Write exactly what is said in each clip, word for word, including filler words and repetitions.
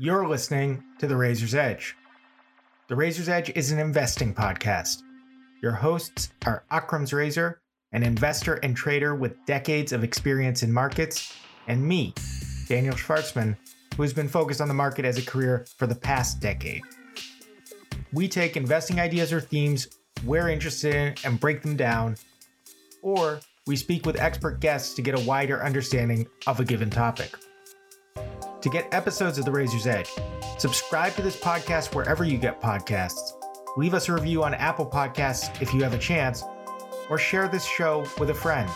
You're listening to The Razor's Edge. The Razor's Edge is an investing podcast. Your hosts are Akram's Razor, an investor and trader with decades of experience in markets, and me, Daniel Schwartzman, who has been focused on the market as a career for the past decade. We take investing ideas or themes we're interested in and break them down, or we speak with expert guests to get a wider understanding of a given topic. To get episodes of The Razor's Edge, subscribe to this podcast wherever you get podcasts, leave us a review on Apple Podcasts if you have a chance, or share this show with a friend.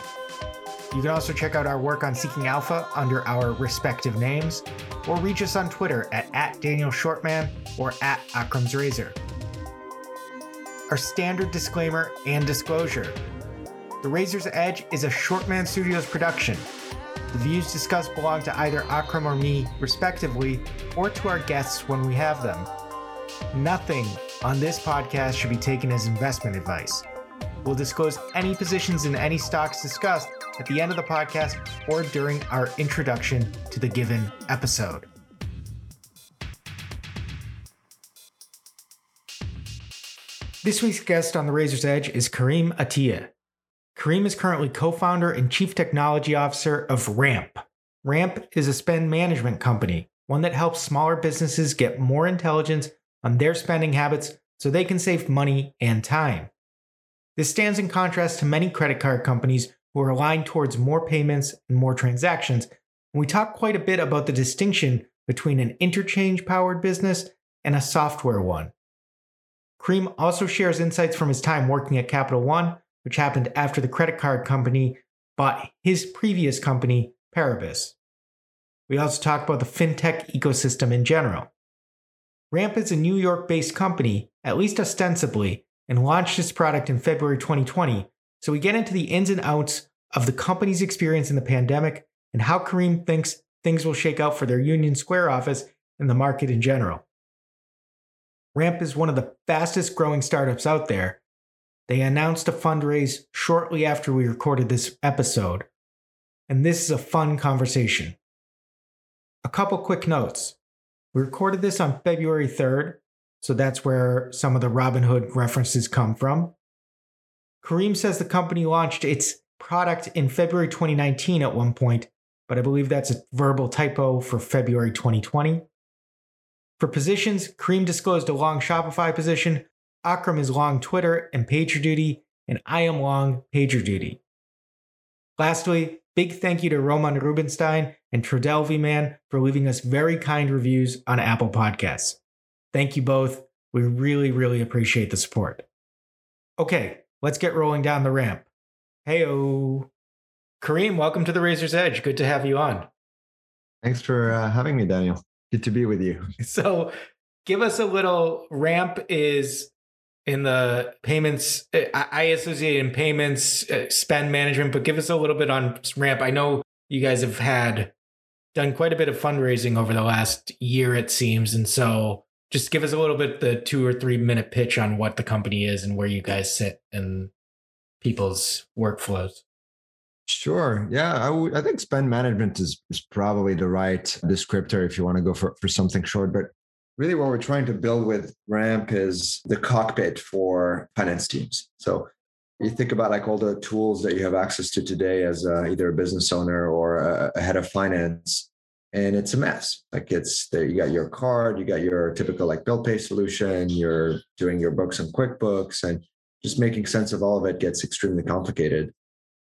You can also check out our work on Seeking Alpha under our respective names, or reach us on Twitter at, at Daniel Schwartzman or at Akram's Razor. Our standard disclaimer and disclosure. The Razor's Edge is a Schwartzman Studios production. The views discussed belong to either Akram or me, respectively, or to our guests when we have them. Nothing on this podcast should be taken as investment advice. We'll disclose any positions in any stocks discussed at the end of the podcast or during our introduction to the given episode. This week's guest on The Razor's Edge is Kareem Atiyeh. Kareem is currently co-founder and chief technology officer of Ramp. Ramp is a spend management company, one that helps smaller businesses get more intelligence on their spending habits so they can save money and time. This stands in contrast to many credit card companies who are aligned towards more payments and more transactions, and we talk quite a bit about the distinction between an interchange-powered business and a software one. Kareem also shares insights from his time working at Capital One, which happened after the credit card company bought his previous company, Paribus. We also talk about the fintech ecosystem in general. Ramp is a New York-based company, at least ostensibly, and launched its product in February twenty twenty, so we get into the ins and outs of the company's experience in the pandemic and how Kareem thinks things will shake out for their Union Square office and the market in general. Ramp is one of the fastest growing startups out there. They announced a fundraise shortly after we recorded this episode, and this is a fun conversation. A couple quick notes. We recorded this on February third, so that's where some of the Robinhood references come from. Kareem says the company launched its product in February twenty nineteen at one point, but I believe that's a verbal typo for February twenty twenty. For positions, Kareem disclosed a long Shopify position, Akram is long Twitter and PagerDuty, and I am long PagerDuty. Lastly, big thank you to Roman Rubinstein and Trudel VMan for leaving us very kind reviews on Apple Podcasts. Thank you both. We really, really appreciate the support. Okay, let's get rolling down the ramp. Hey-o. Kareem, welcome to The Razor's Edge. Good to have you on. Thanks for uh, having me, Daniel. Good to be with you. So give us a little. Ramp is in the payments, I associate in payments, spend management, but give us a little bit on Ramp. I know you guys have had done quite a bit of fundraising over the last year, it seems. And so just give us a little bit, the two or three minute pitch on what the company is and where you guys sit in people's workflows. Sure. Yeah, I, w- I think spend management is, is probably the right descriptor if you want to go for, for something short, but really what we're trying to build with Ramp is the cockpit for finance teams. So you think about like all the tools that you have access to today as a, either a business owner or a, a head of finance, and it's a mess. Like it's there, you got your card, you got your typical like bill pay solution, you're doing your books on QuickBooks, and just making sense of all of it gets extremely complicated.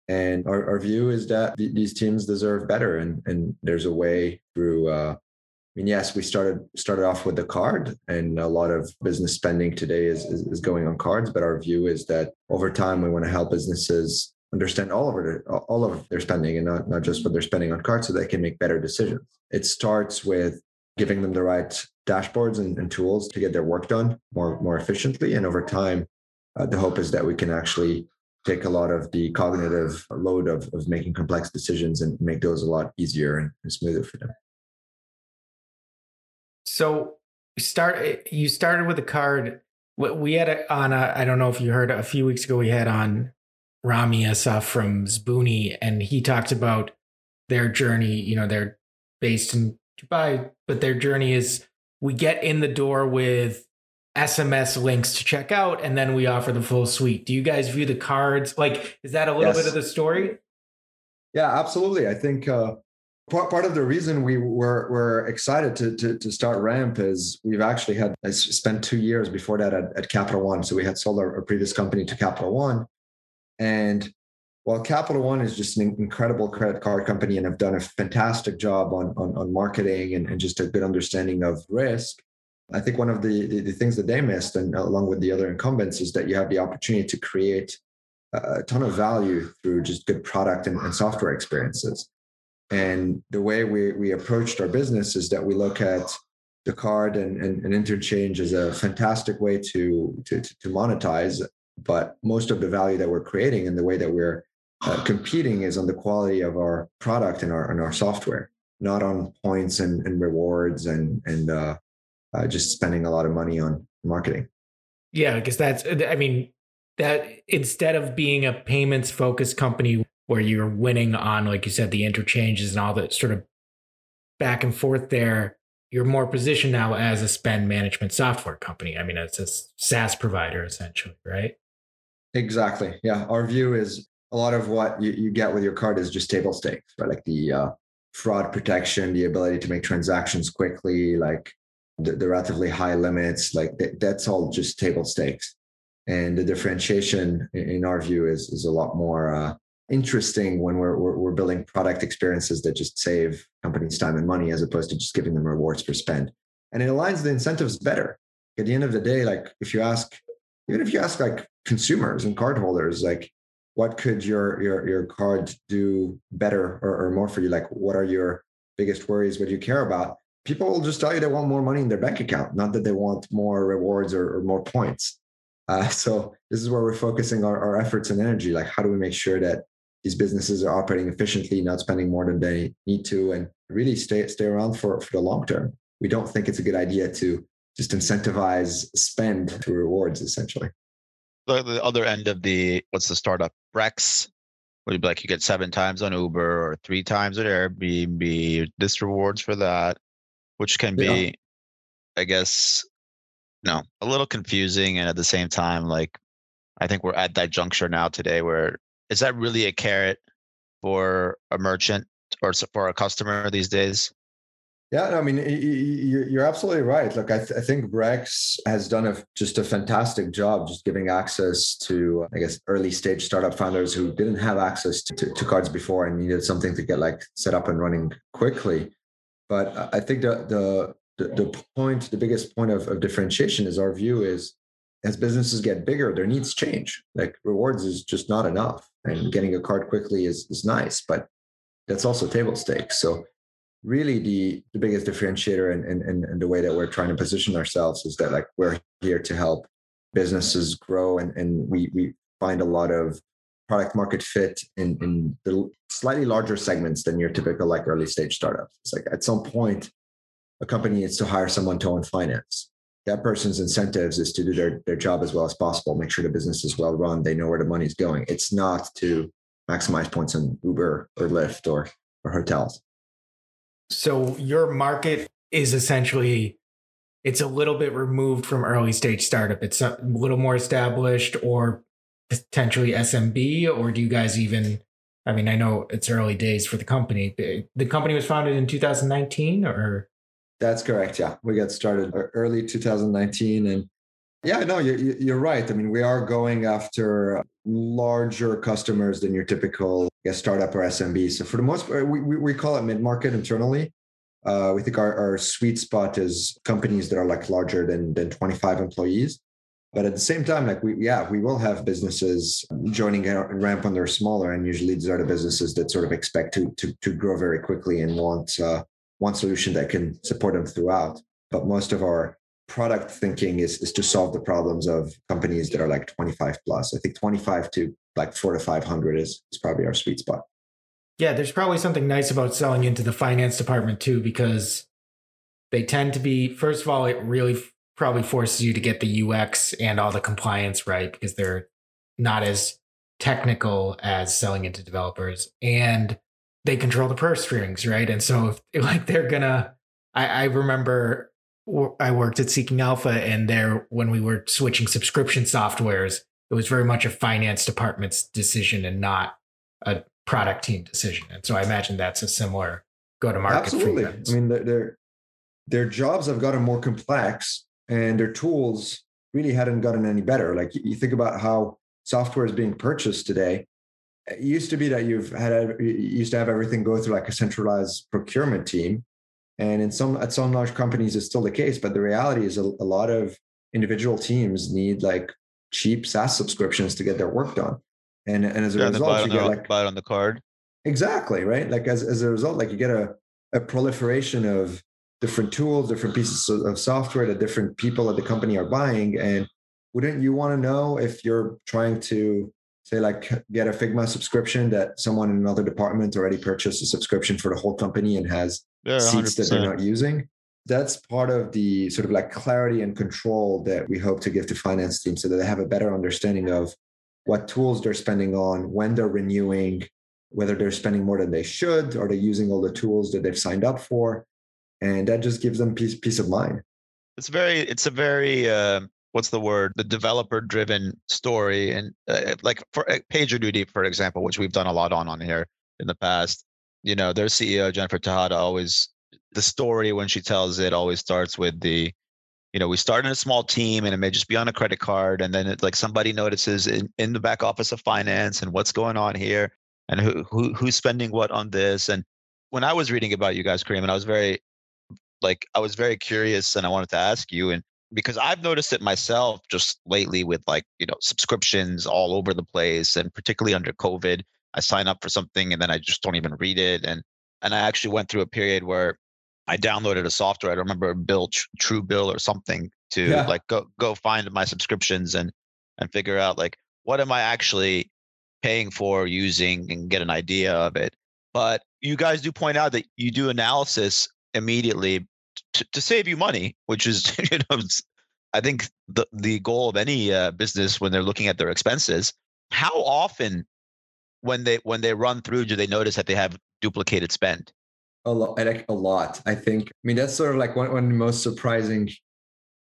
And our, our view is that th- these teams deserve better, and, and there's a way through... Uh, I mean, yes, we started started off with the card, and a lot of business spending today is, is, is going on cards. But our view is that over time, we want to help businesses understand all of their, all of their spending, and not, not just what they're spending on cards, so they can make better decisions. It starts with giving them the right dashboards and, and tools to get their work done more, more efficiently. And over time, uh, the hope is that we can actually take a lot of the cognitive load of, of making complex decisions and make those a lot easier and, and smoother for them. So start. You started with a card. We had a, on a, I don't know if you heard, a few weeks ago, we had on Rami Asaf from Zbooni, and he talked about their journey. You know, they're based in Dubai, but their journey is we get in the door with S M S links to check out, and then we offer the full suite. Do you guys view the cards? Like, is that a little yes. bit of the story? Yeah, absolutely. I think uh, part, part of the reason we were, were excited to, to, to start Ramp is we've actually had I spent two years before that at, at Capital One. So we had sold our, our previous company to Capital One. And while Capital One is just an incredible credit card company and have done a fantastic job on, on, on marketing and, and just a good understanding of risk, I think one of the, the, the things that they missed, and along with the other incumbents, is that you have the opportunity to create a ton of value through just good product and, and software experiences. And the way we, we approached our business is that we look at the card and, and, and interchange as a fantastic way to, to, to monetize. But most of the value that we're creating and the way that we're uh, competing is on the quality of our product and our, and our software, not on points and, and rewards and, and, uh, Uh, just spending a lot of money on marketing. Yeah, because that's, I mean, that instead of being a payments focused company where you're winning on, like you said, the interchanges and all that sort of back and forth there, you're more positioned now as a spend management software company. I mean, it's a SaaS provider essentially, right? Exactly. Yeah. Our view is a lot of what you, you get with your card is just table stakes, right? Like the uh, fraud protection, the ability to make transactions quickly, like The, the relatively high limits, like th- that's all just table stakes. And the differentiation in, in our view is is a lot more uh, interesting when we're, we're we're building product experiences that just save companies time and money as opposed to just giving them rewards for spend. And it aligns the incentives better. At the end of the day, like if you ask, even if you ask like consumers and cardholders, like what could your your your card do better or, or more for you? Like what are your biggest worries? What do you care about? People will just tell you they want more money in their bank account, not that they want more rewards or, or more points. Uh, so this is where we're focusing our, our efforts and energy. Like, how do we make sure that these businesses are operating efficiently, not spending more than they need to, and really stay stay around for, for the long term? We don't think it's a good idea to just incentivize spend through rewards, essentially. The, the other end of the, what's the startup? Brex. Would be like, you get seven times on Uber or three times at Airbnb, this rewards for that. Which can be, yeah. I guess, you know, a little confusing. And at the same time, like, I think we're at that juncture now today where is that really a carrot for a merchant or for a customer these days? Yeah, I mean, you're absolutely right. Look, I, th- I think Brex has done a, just a fantastic job just giving access to, I guess, early stage startup founders who didn't have access to, to, to cards before and needed something to get like set up and running quickly. But I think the the the point, the biggest point of, of differentiation is our view is as businesses get bigger, their needs change. Like rewards is just not enough. And getting a card quickly is, is nice, but that's also table stakes. So really the, the biggest differentiator and and and the way that we're trying to position ourselves is that like we're here to help businesses grow and, and we we find a lot of product market fit in, in the slightly larger segments than your typical like early stage startups. It's like at some point, a company needs to hire someone to own finance. That person's incentives is to do their, their job as well as possible, make sure the business is well run, they know where the money's going. It's not to maximize points on Uber or Lyft or, or hotels. So your market is essentially, it's a little bit removed from early stage startup. It's a little more established or potentially S M B, or do you guys even, I mean, I know it's early days for the company. The company was founded in two thousand nineteen or? That's correct. Yeah. We got started early two thousand nineteen and yeah, no, you're, you're right. I mean, we are going after larger customers than your typical I guess, startup or S M B. So for the most part, we, we call it mid-market internally. Uh, we think our, our sweet spot is companies that are like larger than, than twenty-five employees. But at the same time, like we, yeah, we will have businesses joining our Ramp when they're smaller, and usually these are the businesses that sort of expect to to, to grow very quickly and want uh, one solution that can support them throughout. But most of our product thinking is is to solve the problems of companies that are like twenty-five plus. I think twenty-five to like four to five hundred is is probably our sweet spot. Yeah, there's probably something nice about selling into the finance department too, because they tend to be, first of all, it really probably forces you to get the U X and all the compliance right because they're not as technical as selling into developers, and they control the purse strings, right? And so if, like, they're gonna I, I remember I worked at Seeking Alpha, and there, when we were switching subscription softwares, it was very much a finance department's decision and not a product team decision. And so I imagine that's a similar go-to-market. Absolutely. For I mean, their their jobs have gotten more complex, and their tools really hadn't gotten any better. Like, you think about how software is being purchased today. It used to be that you've had you used to have everything go through like a centralized procurement team. And in some at some large companies, it's still the case. But the reality is a, a lot of individual teams need like cheap SaaS subscriptions to get their work done. And, and as a yeah, result, you get the, like buy it on the card. Exactly. Right. Like as, as a result, like you get a, a proliferation of different tools, different pieces of software that different people at the company are buying. And wouldn't you want to know if you're trying to say like get a Figma subscription that someone in another department already purchased a subscription for the whole company and has yeah, seats that they're not using? That's part of the sort of like clarity and control that we hope to give to finance teams, so that they have a better understanding of what tools they're spending on, when they're renewing, whether they're spending more than they should, or they're using all the tools that they've signed up for. And that just gives them peace, peace of mind. It's very, it's a very, uh, what's the word? The developer-driven story. And uh, like for uh, PagerDuty, for example, which we've done a lot on on here in the past, you know, their C E O, Jennifer Tejada, always, the story when she tells it always starts with the, you know, we started a small team and it may just be on a credit card. And then it, like somebody notices in, in the back office of finance and what's going on here and who, who who's spending what on this. And when I was reading about you guys, Kareem, and I was very, like, I was very curious and I wanted to ask you, and because I've noticed it myself just lately with like, you know, subscriptions all over the place, and particularly under COVID, I sign up for something and then I just don't even read it. And, and I actually went through a period where I downloaded a software. I don't remember, Bill, True Bill or something, to yeah. like go go find my subscriptions and and figure out like what am I actually paying for, using, and get an idea of it. But you guys do point out that you do analysis immediately to, to save you money, which is, you know, I think the the goal of any uh, business when they're looking at their expenses. How often when they when they run through do they notice that they have duplicated spend? A lot, a lot, I think. I mean, that's sort of like one, one of the most surprising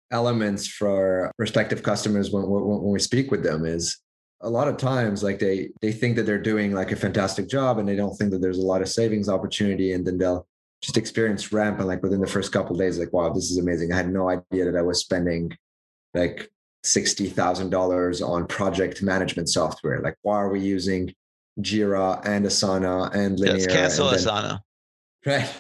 elements for prospective customers when, when when we speak with them is a lot of times like they they think that they're doing like a fantastic job and they don't think that there's a lot of savings opportunity, and then they'll just experience Ramp and like within the first couple of days, like, wow, this is amazing. I had no idea that I was spending like sixty thousand dollars on project management software. Like, why are we using Jira and Asana and Linear? Let's cancel and then- Asana. Right.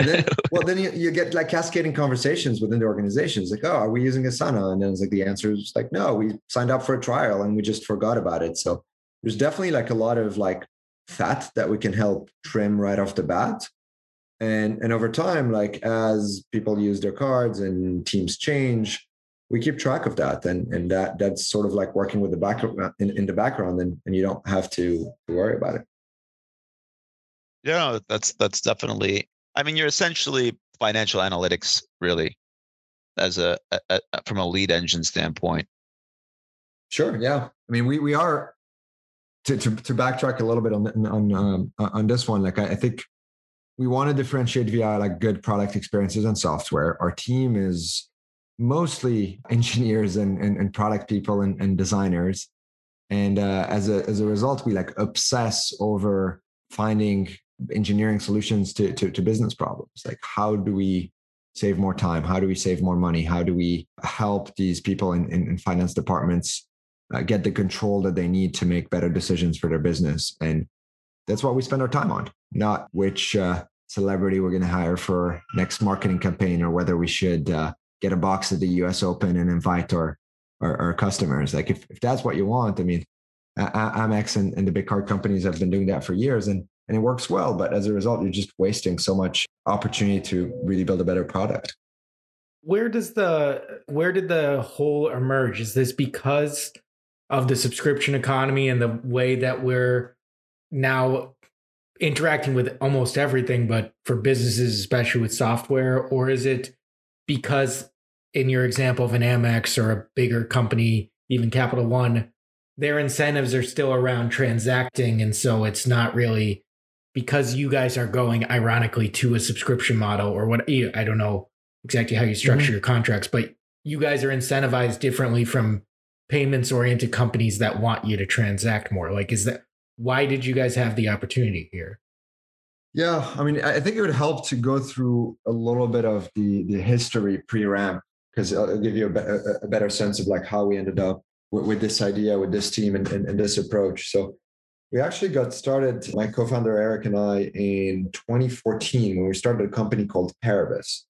And then, well, then you, you get like cascading conversations within the organizations. Like, oh, are we using Asana? And then it's like, the answer is like, no, we signed up for a trial and we just forgot about it. So there's definitely like a lot of like fat that we can help trim right off the bat. And, and over time, like as people use their cards and teams change, we keep track of that. And, and that that's sort of like working with the background in, in the background, and, and you don't have to worry about it. Yeah, that's that's definitely. I mean, you're essentially financial analytics, really, as a, a, a from a lead engine standpoint. Sure. Yeah. I mean, we we are to to, to backtrack a little bit on on um, on this one. Like, I, I think we want to differentiate via like good product experiences and software. Our team is mostly engineers and and, and product people and, and designers, and uh, as a as a result, we like obsess over finding engineering solutions to, to, to business problems. Like, how do we save more time? How do we save more money? How do we help these people in, in, in finance departments uh, get the control that they need to make better decisions for their business? And that's what we spend our time on, not which uh, celebrity we're going to hire for next marketing campaign, or whether we should uh, get a box at the U S Open and invite our, our, our customers. Like, if, if that's what you want, I mean, Uh, Amex and, and the big card companies have been doing that for years, and, and it works well. But as a result, you're just wasting so much opportunity to really build a better product. Where does the where did the hole emerge? Is this because of the subscription economy and the way that we're now interacting with almost everything, but for businesses, especially with software? Or is it because, in your example of an Amex or a bigger company, even Capital One, their incentives are still around transacting, and so it's not really because you guys are going ironically to a subscription model or what, I don't know exactly how you structure mm-hmm. your contracts, but you guys are incentivized differently from payments oriented companies that want you to transact more. Like, is that, why did you guys have the opportunity here? Yeah, I mean, I think it would help to go through a little bit of the, the history pre-Ramp, because it'll give you a, be- a better sense of like how we ended up with, with this idea, with this team and, and, and this approach. So we actually got started, my co-founder Eric and I, in twenty fourteen when we started a company called Paribus.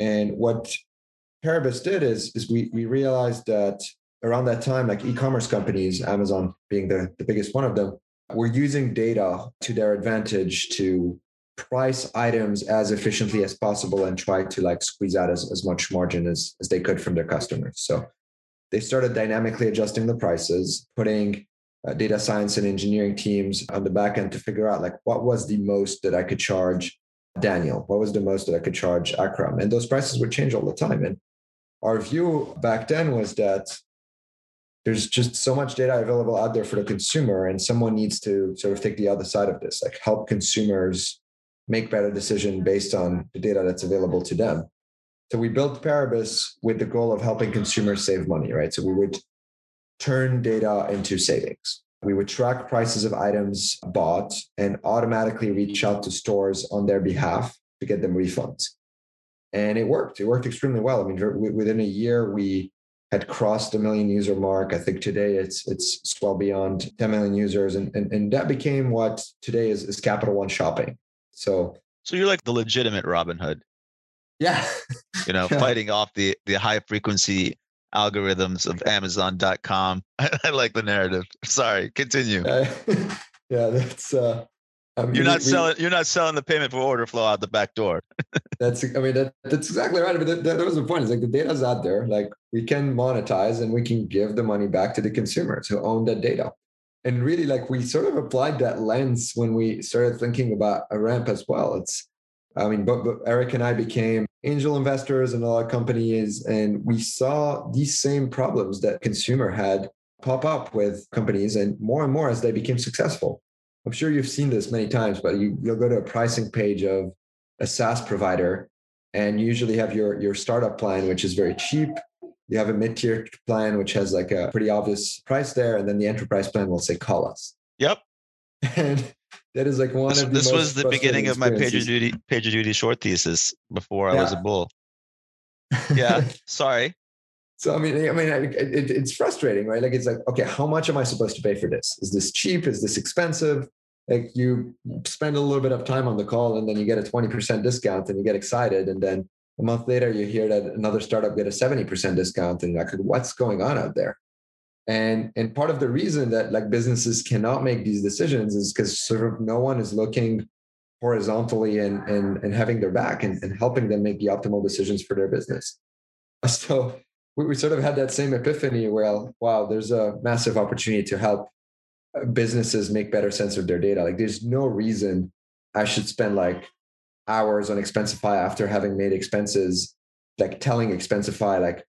And what Paribus did is, is we, we realized that around that time, like e-commerce companies, Amazon being the, the biggest one of them, we're using data to their advantage to price items as efficiently as possible and try to like squeeze out as, as much margin as, as they could from their customers. So they started dynamically adjusting the prices, putting uh, data science and engineering teams on the back end to figure out like what was the most that I could charge Daniel, what was the most that I could charge Akram. And those prices would change all the time. And our view back then was that there's just so much data available out there for the consumer, and someone needs to sort of take the other side of this, like help consumers make better decisions based on the data that's available to them. So we built Paribus with the goal of helping consumers save money, right? So we would turn data into savings. We would track prices of items bought and automatically reach out to stores on their behalf to get them refunds. And it worked. It worked extremely well. I mean, within a year, we had crossed the million user mark. I think today it's it's well beyond ten million users. And, and, and that became what today is, is Capital One Shopping. So so you're like the legitimate Robin Hood. Yeah. You know, yeah. Fighting off the, the high frequency algorithms of Amazon dot com. I, I like the narrative. Sorry, continue. Uh, yeah, that's uh I mean, you're not we, selling. You're not selling the payment for order flow out the back door. That's. I mean, that, that's exactly right. But that, that, that was the point. It's like the data's out there. Like we can monetize and we can give the money back to the consumers who own that data. And really, like we sort of applied that lens when we started thinking about a Ramp as well. It's. I mean, but, but Eric and I became angel investors in a lot of companies, and we saw these same problems that consumer had pop up with companies, and more and more as they became successful. I'm sure you've seen this many times, but you, you'll go to a pricing page of a SaaS provider and you usually have your, your startup plan, which is very cheap. You have a mid-tier plan, which has like a pretty obvious price there. And then the enterprise plan will say, call us. Yep. And that is like one this, of the This was the beginning of my PagerDuty, PagerDuty short thesis before I yeah. was a bull. Yeah, sorry. So, I mean, I mean, it, it's frustrating, right? Like, it's like, okay, how much am I supposed to pay for this? Is this cheap? Is this expensive? Like you spend a little bit of time on the call and then you get a twenty percent discount and you get excited. And then a month later, you hear that another startup get a seventy percent discount and you're like, what's going on out there? And, and part of the reason that like businesses cannot make these decisions is because sort of no one is looking horizontally and, and, and having their back and, and helping them make the optimal decisions for their business. So we sort of had that same epiphany where, wow, there's a massive opportunity to help businesses make better sense of their data. Like there's no reason I should spend like hours on Expensify after having made expenses, like telling Expensify like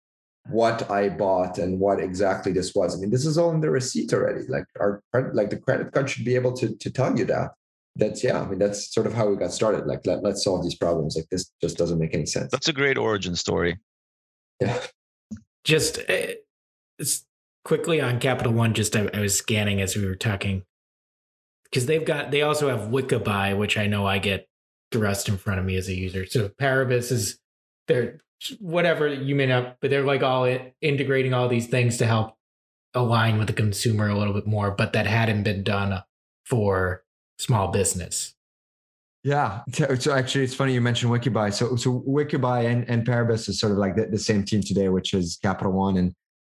what I bought and what exactly this was. I mean, this is all in the receipt already. Like our like the credit card should be able to, to tell you that. That's yeah, I mean, that's sort of how we got started. Like let, let's solve these problems. Like this just doesn't make any sense. That's a great origin story. Yeah. Just quickly on Capital One, just I, I was scanning as we were talking because they've got, they also have Wikibuy, which I know I get thrust in front of me as a user. So Paribus is they're whatever you may not, but they're like all it, integrating all these things to help align with the consumer a little bit more, but that hadn't been done for small business. Yeah. So actually, it's funny you mentioned Wikibuy. So so Wikibuy and, and Paribus is sort of like the, the same team today, which is Capital One. And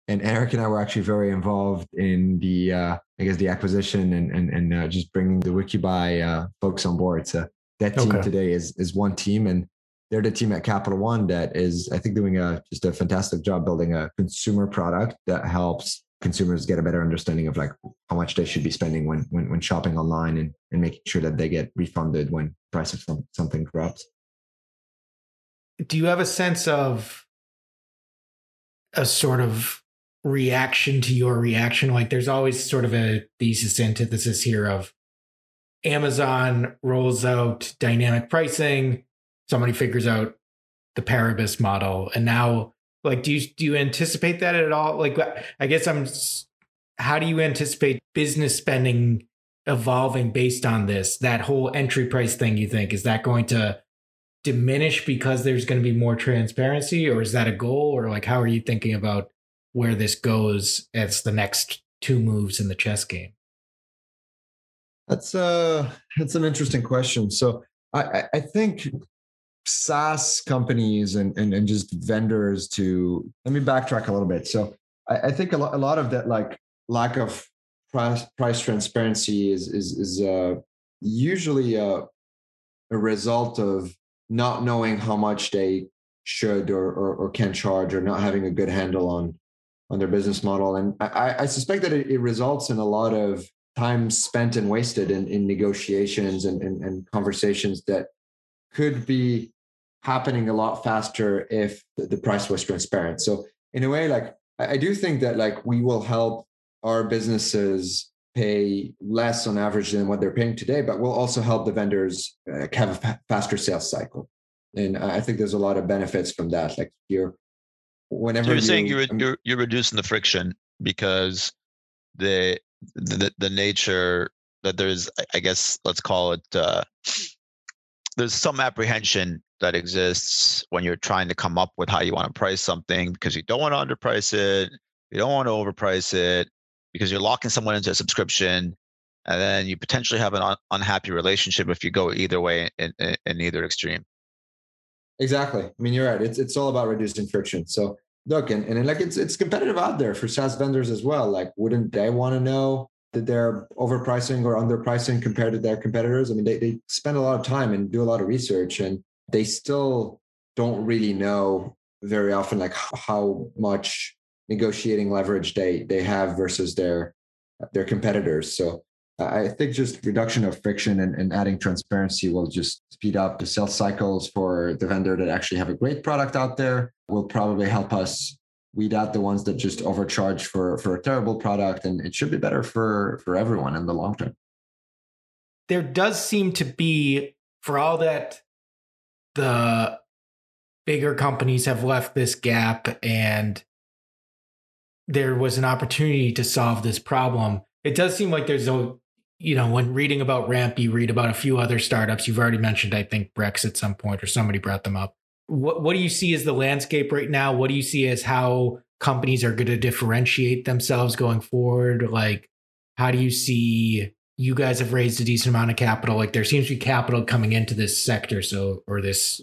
and Eric and I were actually very involved in the, uh, I guess, the acquisition and and, and uh, just bringing the Wikibuy uh, folks on board. So that team okay. today is is one team. And they're the team at Capital One that is, I think, doing a just a fantastic job building a consumer product that helps consumers get a better understanding of like how much they should be spending when when, when shopping online and, and making sure that they get refunded when price of some, something drops. Do you have a sense of a sort of reaction to your reaction? Like there's always sort of a thesis antithesis here of Amazon rolls out dynamic pricing, somebody figures out the Paribus model. And now, like, do you, do you anticipate that at all? Like, I guess I'm, how do you anticipate business spending evolving based on this? That whole entry price thing, you think, is that going to diminish because there's going to be more transparency, or is that a goal? Or like, how are you thinking about where this goes as the next two moves in the chess game? That's uh that's an interesting question. So I, I think SaaS companies and, and and just vendors to let me backtrack a little bit. So I, I think a lot a lot of that like lack of price price transparency is is is uh, usually a a result of not knowing how much they should or, or or can charge, or not having a good handle on on their business model. And I, I suspect that it, it results in a lot of time spent and wasted in, in negotiations and, and, and conversations that could be happening a lot faster if the price was transparent. So in a way, like, I do think that like we will help our businesses pay less on average than what they're paying today, but we'll also help the vendors uh, have a faster sales cycle. And I think there's a lot of benefits from that. Like you're, whenever so you're you, saying you're, you're, you're reducing the friction because the, The, the nature that there's, I guess, let's call it, uh, there's some apprehension that exists when you're trying to come up with how you want to price something, because you don't want to underprice it, you don't want to overprice it, because you're locking someone into a subscription, and then you potentially have an un- unhappy relationship if you go either way in, in, in either extreme. Exactly. I mean, you're right. It's it's all about reducing friction. So. Look, and, and like it's it's competitive out there for SaaS vendors as well. Like, wouldn't they want to know that they're overpricing or underpricing compared to their competitors? I mean, they, they spend a lot of time and do a lot of research, and they still don't really know very often like how much negotiating leverage they they have versus their their competitors. So I think just reduction of friction and, and adding transparency will just speed up the sales cycles for the vendor that actually have a great product out there, will probably help us weed out the ones that just overcharge for, for a terrible product. And it should be better for, for everyone in the long term. There does seem to be, for all that the bigger companies have left this gap and there was an opportunity to solve this problem, it does seem like there's a, you know, when reading about Ramp, you read about a few other startups. You've already mentioned, I think, Brex at some point, or somebody brought them up. What what do you see as the landscape right now? What do you see as how companies are going to differentiate themselves going forward? Like, how do you see, you guys have raised a decent amount of capital. Like, there seems to be capital coming into this sector. So, or this.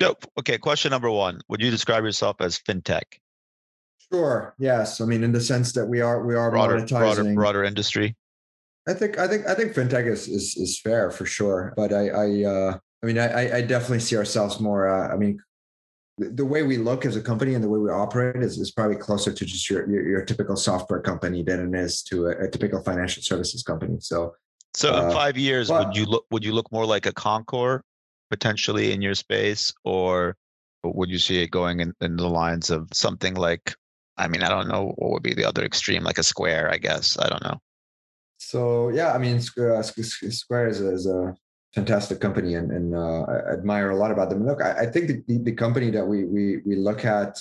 Nope. Okay. Question number one, would you describe yourself as fintech? Sure. Yes. I mean, in the sense that we are we are broader, monetizing broader, broader industry. I think I think I think fintech is is, is fair for sure. But I I uh, I mean I I definitely see ourselves more. Uh, I mean, the, the way we look as a company and the way we operate is is probably closer to just your your, your typical software company than it is to a, a typical financial services company. So so uh, in five years, but, would you look would you look more like a Concur potentially in your space, or would you see it going in, in the lines of something like? I mean, I don't know what would be the other extreme, like a Square, I guess. I don't know. So, yeah, I mean, Square, Square is, a, is a fantastic company, and, and uh, I admire a lot about them. Look, I, I think the, the company that we we we look at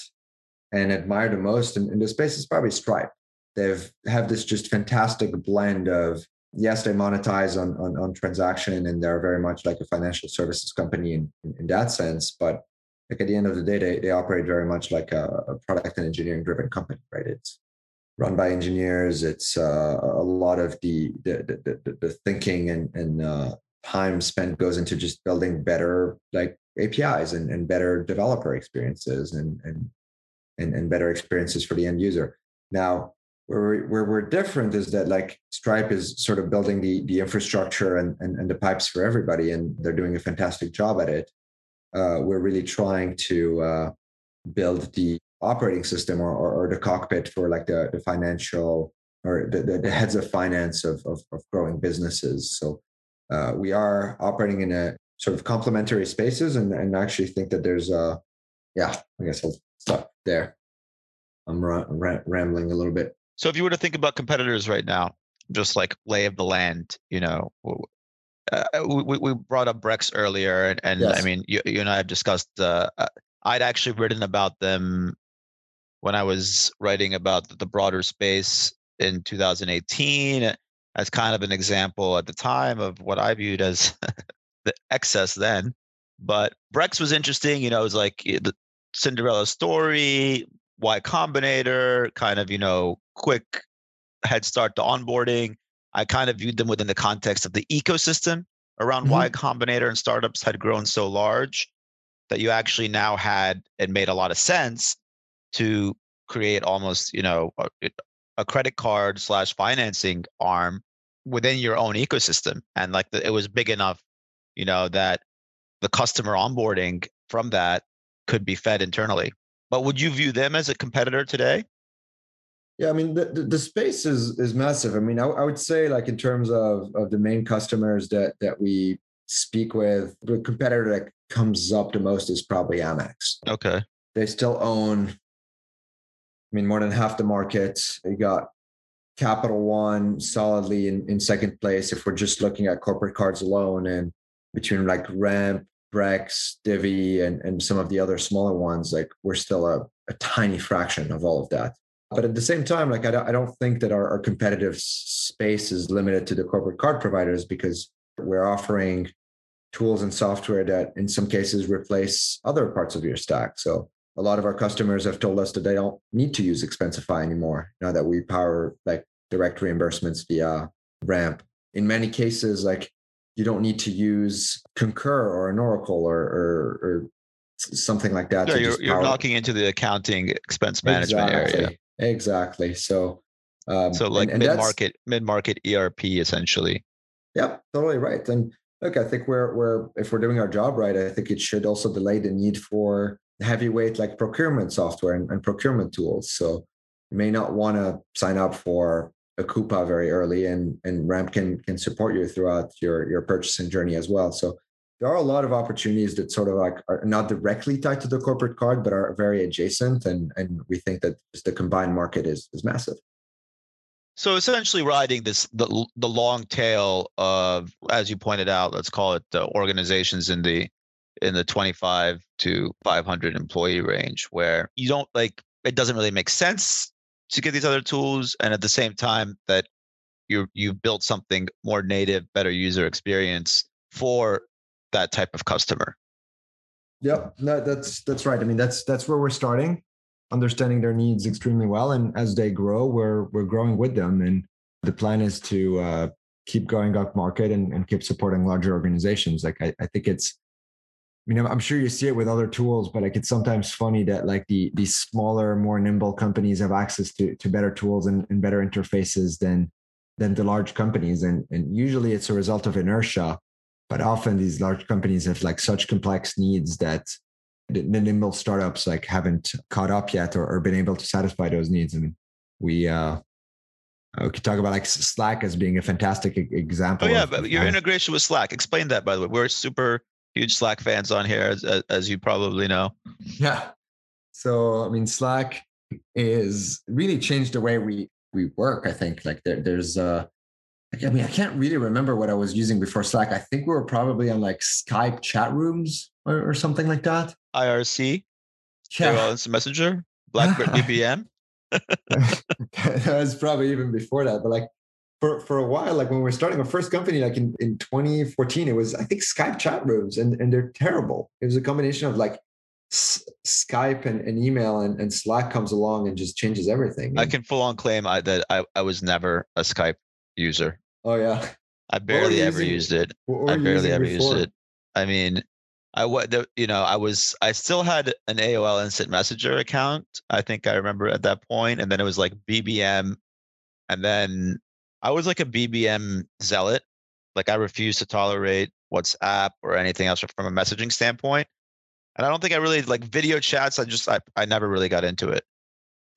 and admire the most in, in this space is probably Stripe. They've have this just fantastic blend of, yes, they monetize on, on, on transaction, and they're very much like a financial services company in, in, in that sense, but like at the end of the day, they, they operate very much like a, a product and engineering driven company, right? It's run by engineers. It's uh, a lot of the the the, the thinking and and uh, time spent goes into just building better like A P Is and, and better developer experiences and, and and and better experiences for the end user. Now, where where we're different is that like Stripe is sort of building the the infrastructure and and, and the pipes for everybody, and they're doing a fantastic job at it. Uh, we're really trying to uh, build the operating system or, or, or the cockpit for like the, the financial or the, the, the heads of finance of, of, of growing businesses. So uh, we are operating in a sort of complementary spaces, and, and actually think that there's a, yeah, I guess I'll stop there. I'm ra- ra- rambling a little bit. So if you were to think about competitors right now, just like lay of the land, you know, uh, we, we brought up Brex earlier, and, and yes. I mean, you, you and I have discussed, uh, I'd actually written about them when I was writing about the broader space in two thousand eighteen as kind of an example at the time of what I viewed as the excess then. But Brex was interesting, you know, it was like the Cinderella story, Y Combinator, kind of, you know, quick head start to onboarding. I kind of viewed them within the context of the ecosystem around mm-hmm. Y Combinator, and startups had grown so large that you actually now had, it made a lot of sense to create almost, you know, a, a credit card slash financing arm within your own ecosystem. And like the, it was big enough, you know, that the customer onboarding from that could be fed internally. But would you view them as a competitor today? Yeah, I mean, the, the space is is massive. I mean, I, I would say like in terms of, of the main customers that that we speak with, the competitor that comes up the most is probably Amex. Okay. They still own, I mean, more than half the market. They got Capital One solidly in, in second place if we're just looking at corporate cards alone, and between like Ramp, Brex, Divi, and, and some of the other smaller ones, like we're still a, a tiny fraction of all of that. But at the same time, like I don't, I don't think that our, our competitive space is limited to the corporate card providers, because we're offering tools and software that in some cases replace other parts of your stack. So a lot of our customers have told us that they don't need to use Expensify anymore now that we power like direct reimbursements via Ramp. In many cases, like you don't need to use Concur or an Oracle or, or, or something like that. No, you're, you're knocking into the accounting expense management exactly. area. Exactly. So, um, so like and, and mid-market, mid-market E R P essentially. Yep, totally right. And look, I think we're we're if we're doing our job right, I think it should also delay the need for heavyweight like procurement software and, and procurement tools. So you may not want to sign up for a Coupa very early, and and Ramp can can support you throughout your your purchasing journey as well. So there are a lot of opportunities that sort of like are not directly tied to the corporate card, but are very adjacent. And, and we think that the combined market is, is massive. So essentially riding this, the, the long tail of, as you pointed out, let's call it the organizations in the, in the twenty-five to five hundred employee range, where you don't like, it doesn't really make sense to get these other tools. And at the same time that you you've built something more native, better user experience for that type of customer. Yep, no, that's that's right. I mean, that's that's where we're starting, understanding their needs extremely well, and as they grow, we're we're growing with them. And the plan is to uh, keep going up market and, and keep supporting larger organizations. Like I, I think it's, I mean, I'm sure you see it with other tools, but like it's sometimes funny that like the these smaller, more nimble companies have access to to better tools and, and better interfaces than than the large companies, and and usually it's a result of inertia. But often these large companies have like such complex needs that the nimble startups like haven't caught up yet or, or been able to satisfy those needs. I mean, we uh, we could talk about like Slack as being a fantastic example. Oh yeah, of, but your uh, integration with Slack. Explain that, by the way. We're super huge Slack fans on here, as, as you probably know. Yeah. So I mean, Slack is really changed the way we we work. I think like there, there's. Uh, I mean, I can't really remember what I was using before Slack. I think we were probably on like Skype chat rooms or, or something like that. I R C, yeah. Messenger, BlackBerry B B M. That was probably even before that. But like for, for a while, like when we were starting our first company, like in, in twenty fourteen, it was, I think, Skype chat rooms, and, and they're terrible. It was a combination of like S- Skype and, and email, and, and Slack comes along and just changes everything. And I can full on claim I, that I, I was never a Skype user. Oh yeah, I barely ever using, used it. I barely ever before? used it. I mean, I what you know, I was I still had an A O L Instant Messenger account. I think I remember at that point, and then it was like B B M, and then I was like a B B M zealot. Like I refused to tolerate WhatsApp or anything else from a messaging standpoint. And I don't think I really like video chats. I just I I never really got into it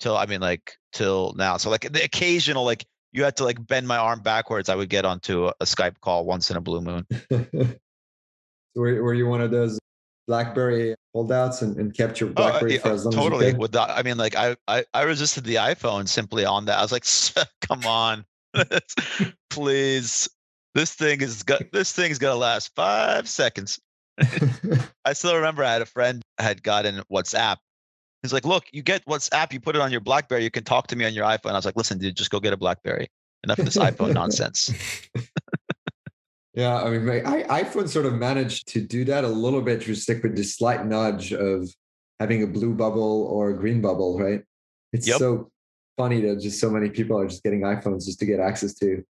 till I mean like till now. So like the occasional like. You had to like bend my arm backwards. I would get onto a, a Skype call once in a blue moon. were, were you one of those BlackBerry holdouts and, and kept your BlackBerry oh, for yeah, as long totally. as you could? With the, I mean, like I, I, I resisted the iPhone simply on that. I was like, come on, please. this thing is got, this thing's gonna last five seconds. I still remember I had a friend had gotten WhatsApp. He's like, look, you get WhatsApp, you put it on your BlackBerry, you can talk to me on your iPhone. I was like, listen, dude, just go get a BlackBerry. Enough of this iPhone nonsense. Yeah, I mean, my, I, iPhone sort of managed to do that a little bit through stick with this slight nudge of having a blue bubble or a green bubble, right? It's yep. so funny that just so many people are just getting iPhones just to get access to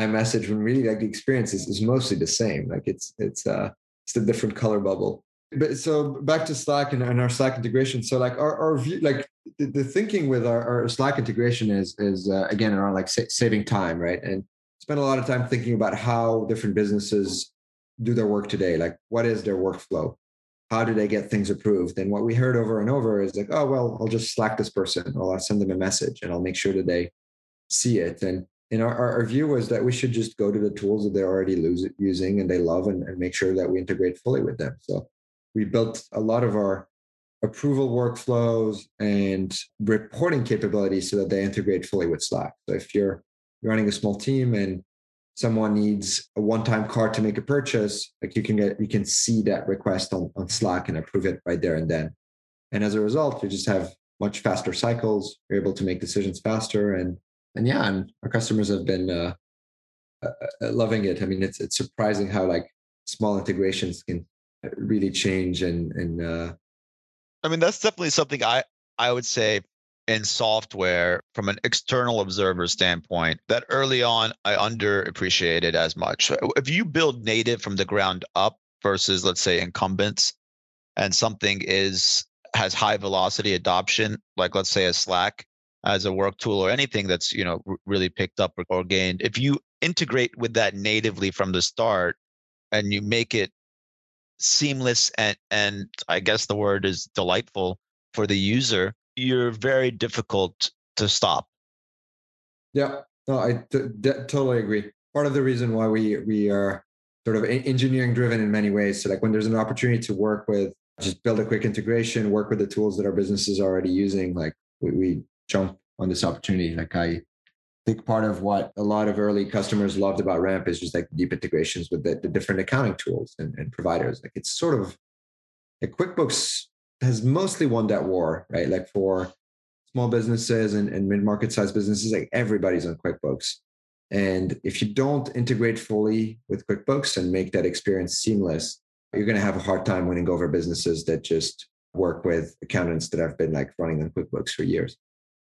iMessage when really like the experience is, is mostly the same. Like it's it's uh it's a different color bubble. But so back to Slack and, and our Slack integration. So like our, our view, like the, the thinking with our, our Slack integration is is uh, again around like sa- saving time, right? And spend a lot of time thinking about how different businesses do their work today. Like what is their workflow? How do they get things approved? And what we heard over and over is like, oh, well, I'll just Slack this person. Or I'll send them a message and I'll make sure that they see it. And and our, our view was that we should just go to the tools that they're already lose, using and they love and, and make sure that we integrate fully with them. So we built a lot of our approval workflows and reporting capabilities so that they integrate fully with Slack. So if you're running a small team and someone needs a one-time card to make a purchase, like you can get, you can see that request on, on Slack and approve it right there and then. And as a result, you just have much faster cycles. You're able to make decisions faster, and and yeah, and our customers have been uh, uh, loving it. I mean, it's it's surprising how like small integrations can really change and and. Uh, I mean, that's definitely something I I would say. In software, from an external observer standpoint, that early on I underappreciated as much. If you build native from the ground up versus, let's say, incumbents, and something is has high velocity adoption, like let's say a Slack as a work tool or anything that's, you know, really picked up or gained. If you integrate with that natively from the start and you make it seamless and and I guess the word is delightful for the user, you're very difficult to stop. Yeah, no, I t- t- totally agree. Part of the reason why we we are sort of engineering driven in many ways. So like when there's an opportunity to work with, just build a quick integration, work with the tools that our business is already using, like we, we jump on this opportunity. Like I think part of what a lot of early customers loved about Ramp is just like deep integrations with the, the different accounting tools and, and providers. Like it's sort of like QuickBooks has mostly won that war, right? Like for small businesses and, and mid-market sized businesses, like everybody's on QuickBooks. And if you don't integrate fully with QuickBooks and make that experience seamless, you're going to have a hard time winning over businesses that just work with accountants that have been like running on QuickBooks for years.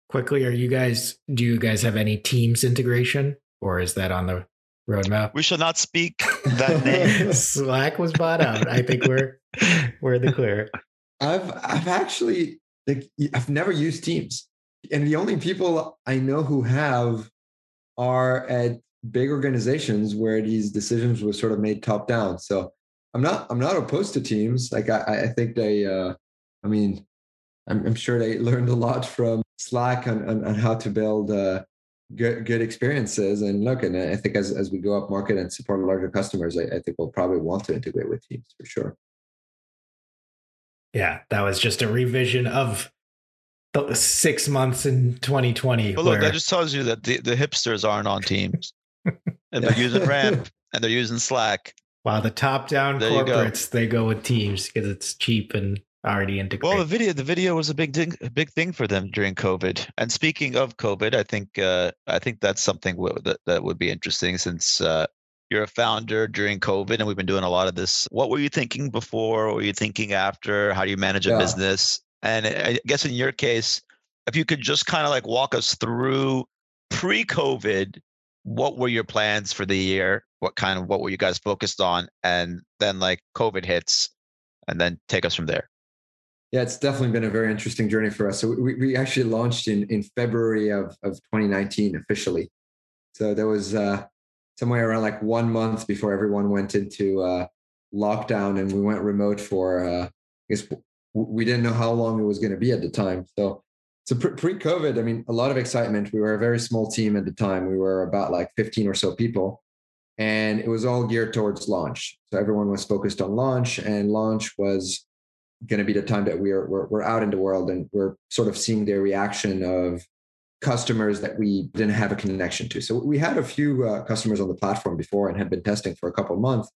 Quickly, are you guys, do you guys have any Teams integration or is that on the roadmap? We shall not speak that name. Slack was bought out. I think we're, we're in the clear. I've I've actually like I've never used Teams, and the only people I know who have are at big organizations where these decisions were sort of made top down. So I'm not I'm not opposed to Teams. Like I I think they uh, I mean I'm I'm sure they learned a lot from Slack on on, on how to build uh, good good experiences. And look, and I think as as we go up market and support larger customers, I, I think we'll probably want to integrate with Teams for sure. Yeah, that was just a revision of the six months in twenty twenty. But look, where... that just tells you that the, the hipsters aren't on Teams. And they're using Ramp and they're using Slack. Wow, the top-down there corporates, go. They go with Teams because it's cheap and already integrated. Well, the video the video was a big thing, a big thing for them during COVID. And speaking of COVID, I think uh, I think that's something w- that, that would be interesting since uh, you're a founder during COVID, and we've been doing a lot of this. What were you thinking before? What were you thinking after? How do you manage a yeah. business? And I guess in your case, if you could just kind of like walk us through pre-COVID, what were your plans for the year? What kind of, what were you guys focused on? And then like COVID hits and then take us from there. Yeah, it's definitely been a very interesting journey for us. So we, we actually launched in, in February of, of twenty nineteen officially. So there was, uh, somewhere around like one month before everyone went into uh, lockdown and we went remote for, uh, I guess we didn't know how long it was going to be at the time. So, so pre-COVID, I mean, a lot of excitement. We were a very small team at the time. We were about like fifteen or so people and it was all geared towards launch. So everyone was focused on launch and launch was going to be the time that we are, we're, we're out in the world and we're sort of seeing the reaction of customers that we didn't have a connection to. So we had a few uh, customers on the platform before and had been testing for a couple of months,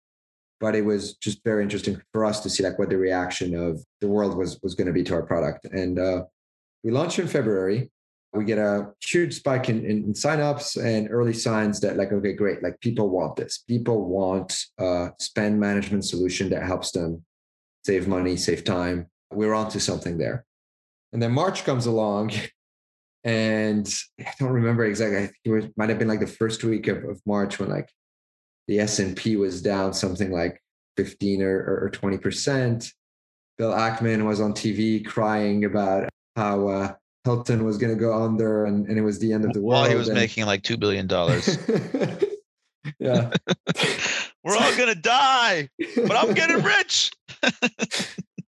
but it was just very interesting for us to see like what the reaction of the world was was going to be to our product. And uh, we launched in February. We get a huge spike in, in signups and early signs that like, okay, great. Like people want this. People want a spend management solution that helps them save money, save time. We're onto something there. And then March comes along and I don't remember exactly. I think it might've been like the first week of, of March when like the S and P was down something like fifteen or, or twenty percent. Bill Ackman was on T V crying about how, uh, Hilton was going to go under and, and it was the end of the world. Well, he was and... making like two billion dollars. Yeah. We're all going to die, but I'm getting rich.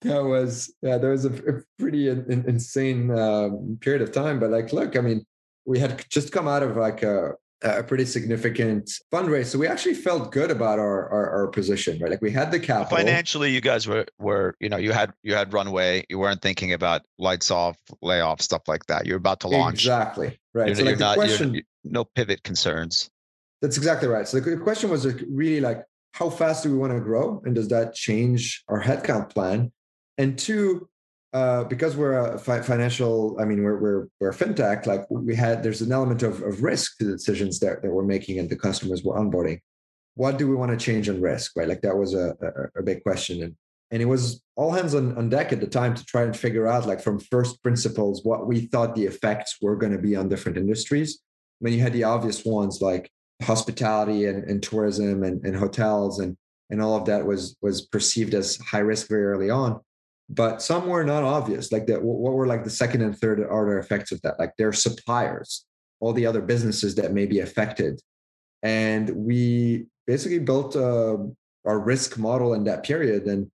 That was, yeah, there was a, a pretty in, insane um, period of time. But like, look, I mean, we had just come out of like a, a pretty significant fundraise. So we actually felt good about our, our, our position, right? Like we had the capital. Financially, you guys were, were, you know, you had, you had runway. You weren't thinking about lights off, layoff, stuff like that. You're about to launch. Exactly. Right. You're, so you're like the not, question, you're, no pivot concerns. That's exactly right. So the question was really like, how fast do we want to grow? And does that change our headcount plan? And two, uh, because we're a fi- financial, I mean, we're, we're, we're a fintech, like we had, there's an element of, of risk to the decisions that, that we're making and the customers we're onboarding. What do we want to change in risk, right? Like that was a, a, a big question. And, and it was all hands on, on deck at the time to try and figure out like from first principles, what we thought the effects were going to be on different industries. When you had the obvious ones like hospitality and, and tourism and, and hotels and, and all of that was, was perceived as high risk very early on. But some were not obvious, like that. What were like the second and third order effects of that? Like their suppliers, all the other businesses that may be affected. And we basically built uh, our risk model in that period. And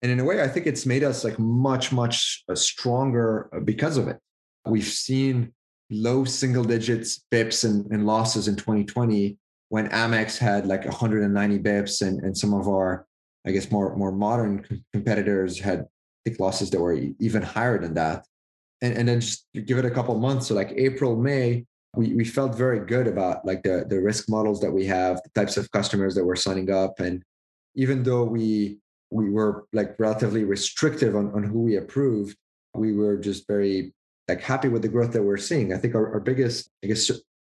and in a way, I think it's made us like much, much stronger because of it. We've seen low single digits bips and, and losses in twenty twenty when Amex had like one hundred ninety bips and, and some of our, I guess, more, more modern c- competitors had losses that were even higher than that. And, and then just give it a couple months. So like April, May, we, we felt very good about like the, the risk models that we have, the types of customers that we're signing up. And even though we we were like relatively restrictive on, on who we approved, we were just very like happy with the growth that we're seeing. I think our, our biggest, I guess,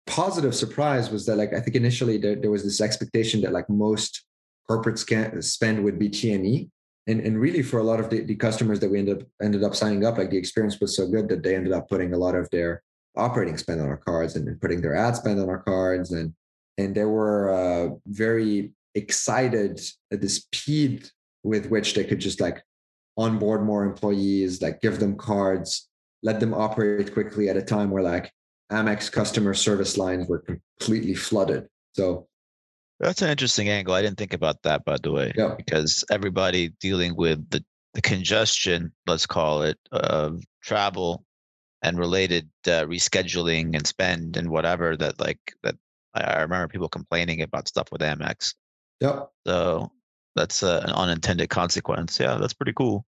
positive surprise was that like, I think initially there, there was this expectation that like most corporate scan, spend would be T and E. And, and really for a lot of the, the customers that we ended up, ended up signing up, like the experience was so good that they ended up putting a lot of their operating spend on our cards and, and putting their ad spend on our cards. And, and they were uh, very excited at the speed with which they could just like onboard more employees, like give them cards, let them operate quickly at a time where like Amex customer service lines were completely flooded. So that's an interesting angle. I didn't think about that, by the way, yeah. Because everybody dealing with the, the congestion, let's call it, of travel and related uh, rescheduling and spend and whatever that like that. I remember people complaining about stuff with Amex. Yep. So that's uh, an unintended consequence. Yeah, that's pretty cool.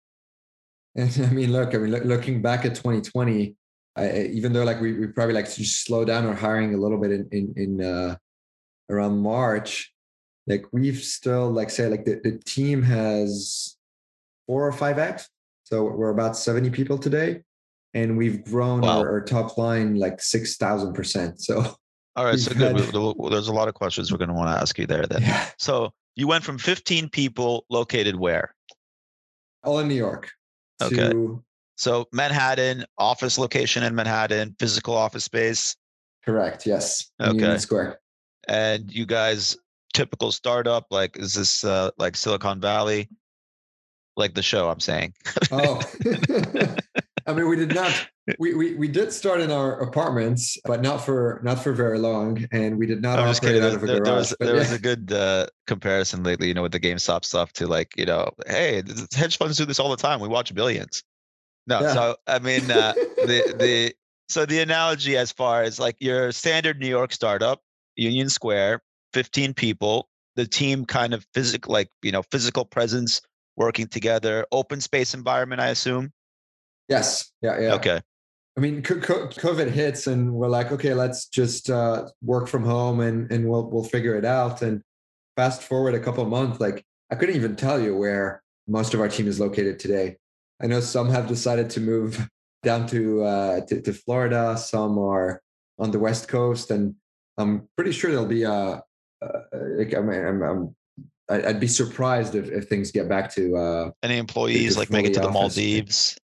And I mean, look, I mean, look, looking back at twenty twenty, I, even though like we, we probably like to slow down our hiring a little bit in in, in uh, around March, like we've still like say like the, the team has four or five X. So we're about seventy people today and we've grown wow. our, our top line like six thousand percent. So. All right. So had... good. There's a lot of questions we're going to want to ask you there then. Yeah. So you went from fifteen people located where? All in New York. Okay. To... So Manhattan, office location in Manhattan, physical office space. Correct. Yes. Okay. Union Square. And you guys, typical startup, like, is this uh, like Silicon Valley? Like the show, I'm saying. Oh, I mean, we did not, we, we we did start in our apartments, but not for not for very long. And we did not I'm operate out of a there, garage. There was, there yeah. was a good uh, comparison lately, you know, with the GameStop stuff to like, you know, hey, hedge funds do this all the time. We watch Billions. No, yeah. so, I mean, uh, the the so the analogy as far as like your standard New York startup, Union Square, fifteen people, the team kind of physical, like, you know, physical presence working together, open space environment, I assume. Yes. Yeah. Yeah. Okay. I mean, COVID hits and we're like, okay, let's just uh, work from home and, and we'll we'll figure it out. And fast forward a couple of months, like I couldn't even tell you where most of our team is located today. I know some have decided to move down to uh, to, to Florida. Some are on the West Coast, and I'm pretty sure there'll be a. Uh, like, I mean, I'm, I'm, I'd be surprised if, if things get back to uh, any employees to like make it to the Maldives.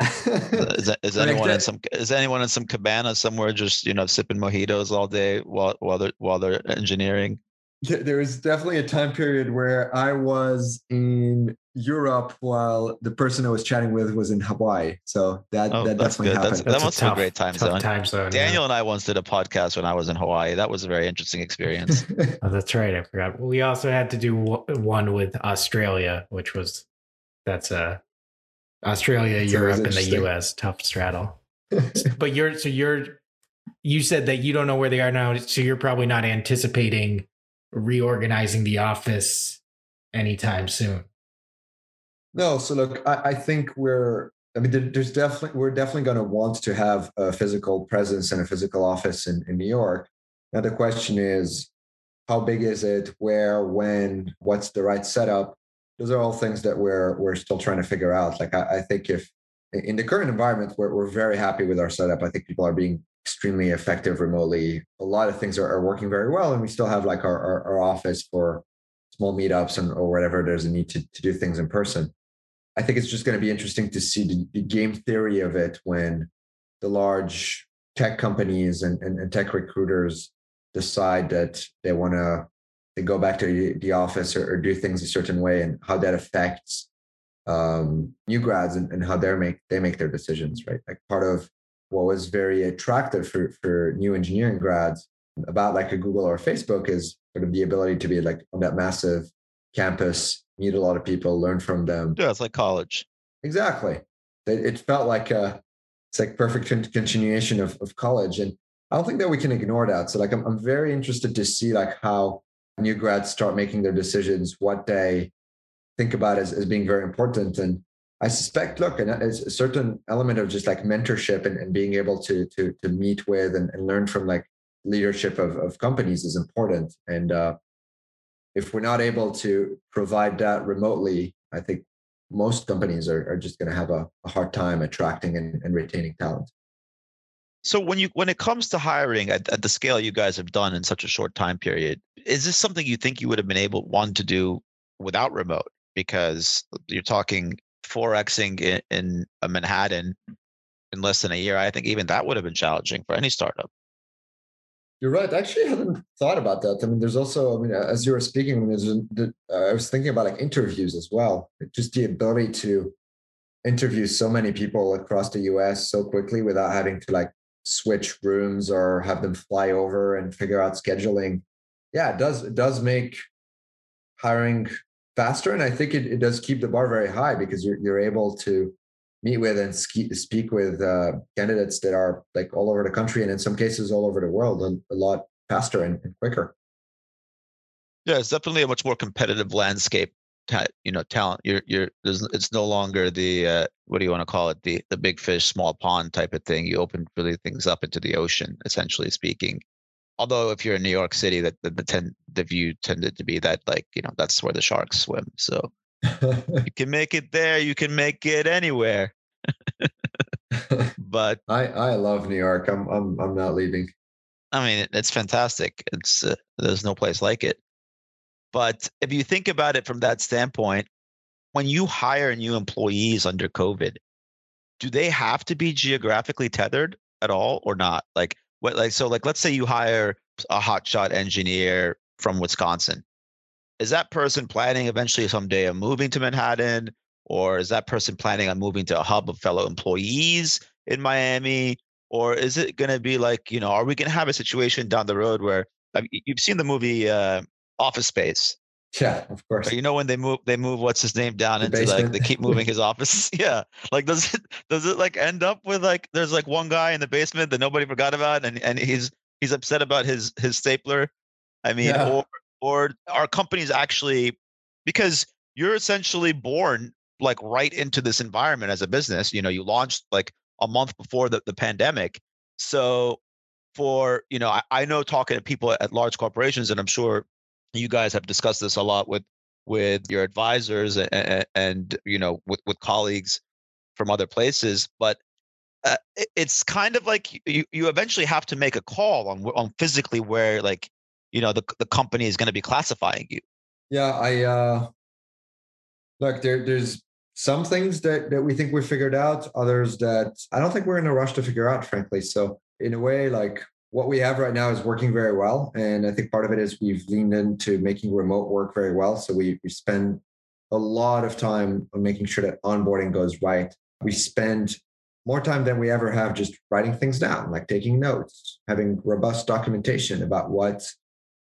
is, that, is anyone in some is anyone in some cabana somewhere just you know sipping mojitos all day while while they're while they're engineering? There was definitely a time period where I was in Europe while the person I was chatting with was in Hawaii. So that oh, that that's definitely good. happened. That's, that's that must be a great time zone. time zone. Daniel yeah. and I once did a podcast when I was in Hawaii. That was a very interesting experience. Oh, that's right. I forgot. We also had to do one with Australia, which was that's a uh, Australia, that's Europe, and the U S tough straddle. But you're so you're you said that you don't know where they are now, so you're probably not anticipating reorganizing the office anytime soon. No, so look, I, I think we're. I mean, there, there's definitely we're definitely going to want to have a physical presence and a physical office in, in New York. Now the question is, how big is it? Where? When? What's the right setup? Those are all things that we're we're still trying to figure out. Like I, I think if in the current environment, we're we're very happy with our setup. I think people are being extremely effective remotely. A lot of things are, are working very well, and we still have like our our, our office for small meetups and or whatever. There's a need to to do things in person. I think it's just going to be interesting to see the, the game theory of it when the large tech companies and, and, and tech recruiters decide that they want to they go back to the office or, or do things a certain way, and how that affects um, new grads and, and how they make they make their decisions. Right, like part of what was very attractive for for new engineering grads about like a Google or a Facebook is sort of the ability to be like on that massive campus, meet a lot of people, learn from them. Yeah, it's like college. Exactly. It felt like a, it's like perfect continuation of, of college. And I don't think that we can ignore that. So like, I'm, I'm very interested to see like how new grads start making their decisions, what they think about as, as being very important. And I suspect, look, and it's a certain element of just like mentorship and, and being able to, to, to meet with and, and learn from like leadership of, of companies is important. And, uh, if we're not able to provide that remotely, I think most companies are, are just going to have a, a hard time attracting and, and retaining talent. So when you when it comes to hiring at, at the scale you guys have done in such a short time period, is this something you think you would have been able one to do without remote? Because you're talking four Xing in, in a Manhattan in less than a year. I think even that would have been challenging for any startup. You're right. Actually, I hadn't thought about that. I mean, there's also, I mean, as you were speaking, I was thinking about like interviews as well. Just the ability to interview so many people across the U S so quickly without having to like switch rooms or have them fly over and figure out scheduling. Yeah, it does, it does make hiring faster. And I think it, it does keep the bar very high because you're, you're able to meet with and ski, speak with uh, candidates that are like all over the country and in some cases all over the world a, a lot faster and, and quicker. Yeah, it's definitely a much more competitive landscape. Ta- you know, talent. You're you're. It's no longer the uh, what do you want to call it? The the big fish, small pond type of thing. You open really things up into the ocean, essentially speaking. Although if you're in New York City, that the, the ten the view tended to be that like you know that's where the sharks swim. So. You can make it there. You can make it anywhere. But I, I love New York. I'm I'm I'm not leaving. I mean, it, it's fantastic. It's uh, there's no place like it. But if you think about it from that standpoint, when you hire new employees under COVID, do they have to be geographically tethered at all or not? Like what? Like so? Like let's say you hire a hotshot engineer from Wisconsin. Is that person planning eventually someday on moving to Manhattan, or is that person planning on moving to a hub of fellow employees in Miami, or is it going to be like, you know, are we going to have a situation down the road where I mean, you've seen the movie uh, Office Space? Yeah, of course. But you know when they move, they move what's his name down the into basement. Like they keep moving his office. Yeah, like does it does it like end up with like there's like one guy in the basement that nobody forgot about, and and he's he's upset about his his stapler. I mean, yeah. or. Or are companies actually, because you're essentially born like right into this environment as a business, you know, you launched like a month before the, the pandemic. So for, you know, I, I know talking to people at large corporations, and I'm sure you guys have discussed this a lot with with your advisors and, and you know, with, with colleagues from other places, but uh, it, it's kind of like you, you eventually have to make a call on on physically where, like, you know, the the company is going to be classifying you. Yeah, I uh, look, there, there's some things that, that we think we figured out, others that I don't think we're in a rush to figure out, frankly. So in a way, like, what we have right now is working very well. And I think part of it is we've leaned into making remote work very well. So we, we spend a lot of time on making sure that onboarding goes right. We spend more time than we ever have just writing things down, like taking notes, having robust documentation about what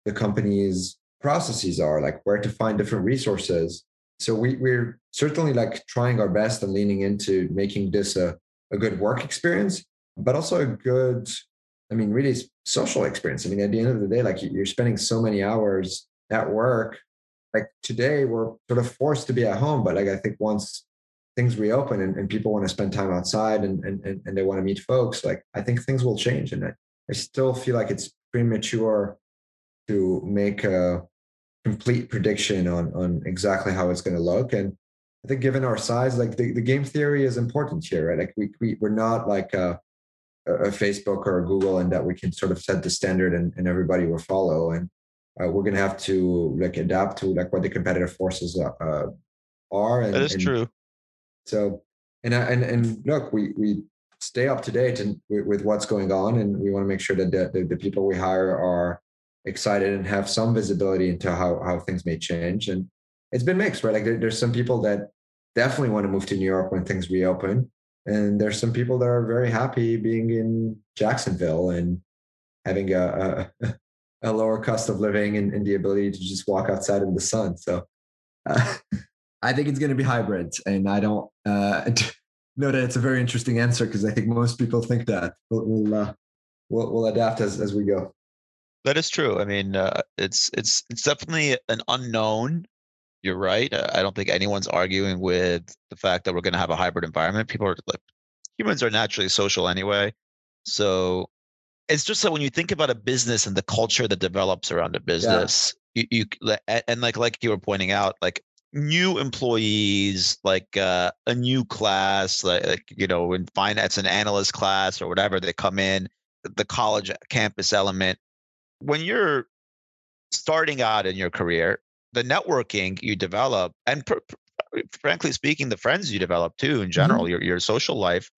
the company's processes are, like where to find different resources. So we, we're certainly like trying our best and leaning into making this a, a good work experience, but also a good, I mean, really social experience. I mean, at the end of the day, like, you're spending so many hours at work. Like, today we're sort of forced to be at home, but like, I think once things reopen and, and people want to spend time outside and, and, and they want to meet folks, like, I think things will change. And I, I still feel like it's premature to make a complete prediction on, on exactly how it's going to look. And I think given our size, like the, the game theory is important here, right? Like we, we we're not like a, a Facebook or a Google, and that we can sort of set the standard and, and everybody will follow. And uh, we're going to have to like adapt to like what the competitive forces uh, are. And, that is and true. So, and, and, and look, we, we stay up to date and with, with what's going on. And we want to make sure that the, the, the people we hire are excited and have some visibility into how, how things may change. And it's been mixed, right? Like there, there's some people that definitely want to move to New York when things reopen. And there's some people that are very happy being in Jacksonville and having a a, a lower cost of living and, and the ability to just walk outside in the sun. So uh, I think it's going to be hybrid. And I don't uh, know that it's a very interesting answer, because I think most people think that we'll we'll, uh, we'll, we'll adapt as, as we go. That is true. I mean, uh, it's it's it's definitely an unknown. You're right. I don't think anyone's arguing with the fact that we're going to have a hybrid environment. People are like, humans are naturally social anyway. So it's just that when you think about a business and the culture that develops around a business, yeah. you, you and like like you were pointing out, like new employees, like uh, a new class, like, like you know, in finance, an analyst class or whatever, they come in, the college campus element. When you're starting out in your career, the networking you develop, and pr- pr- frankly speaking, the friends you develop too, in general, mm-hmm. your your social life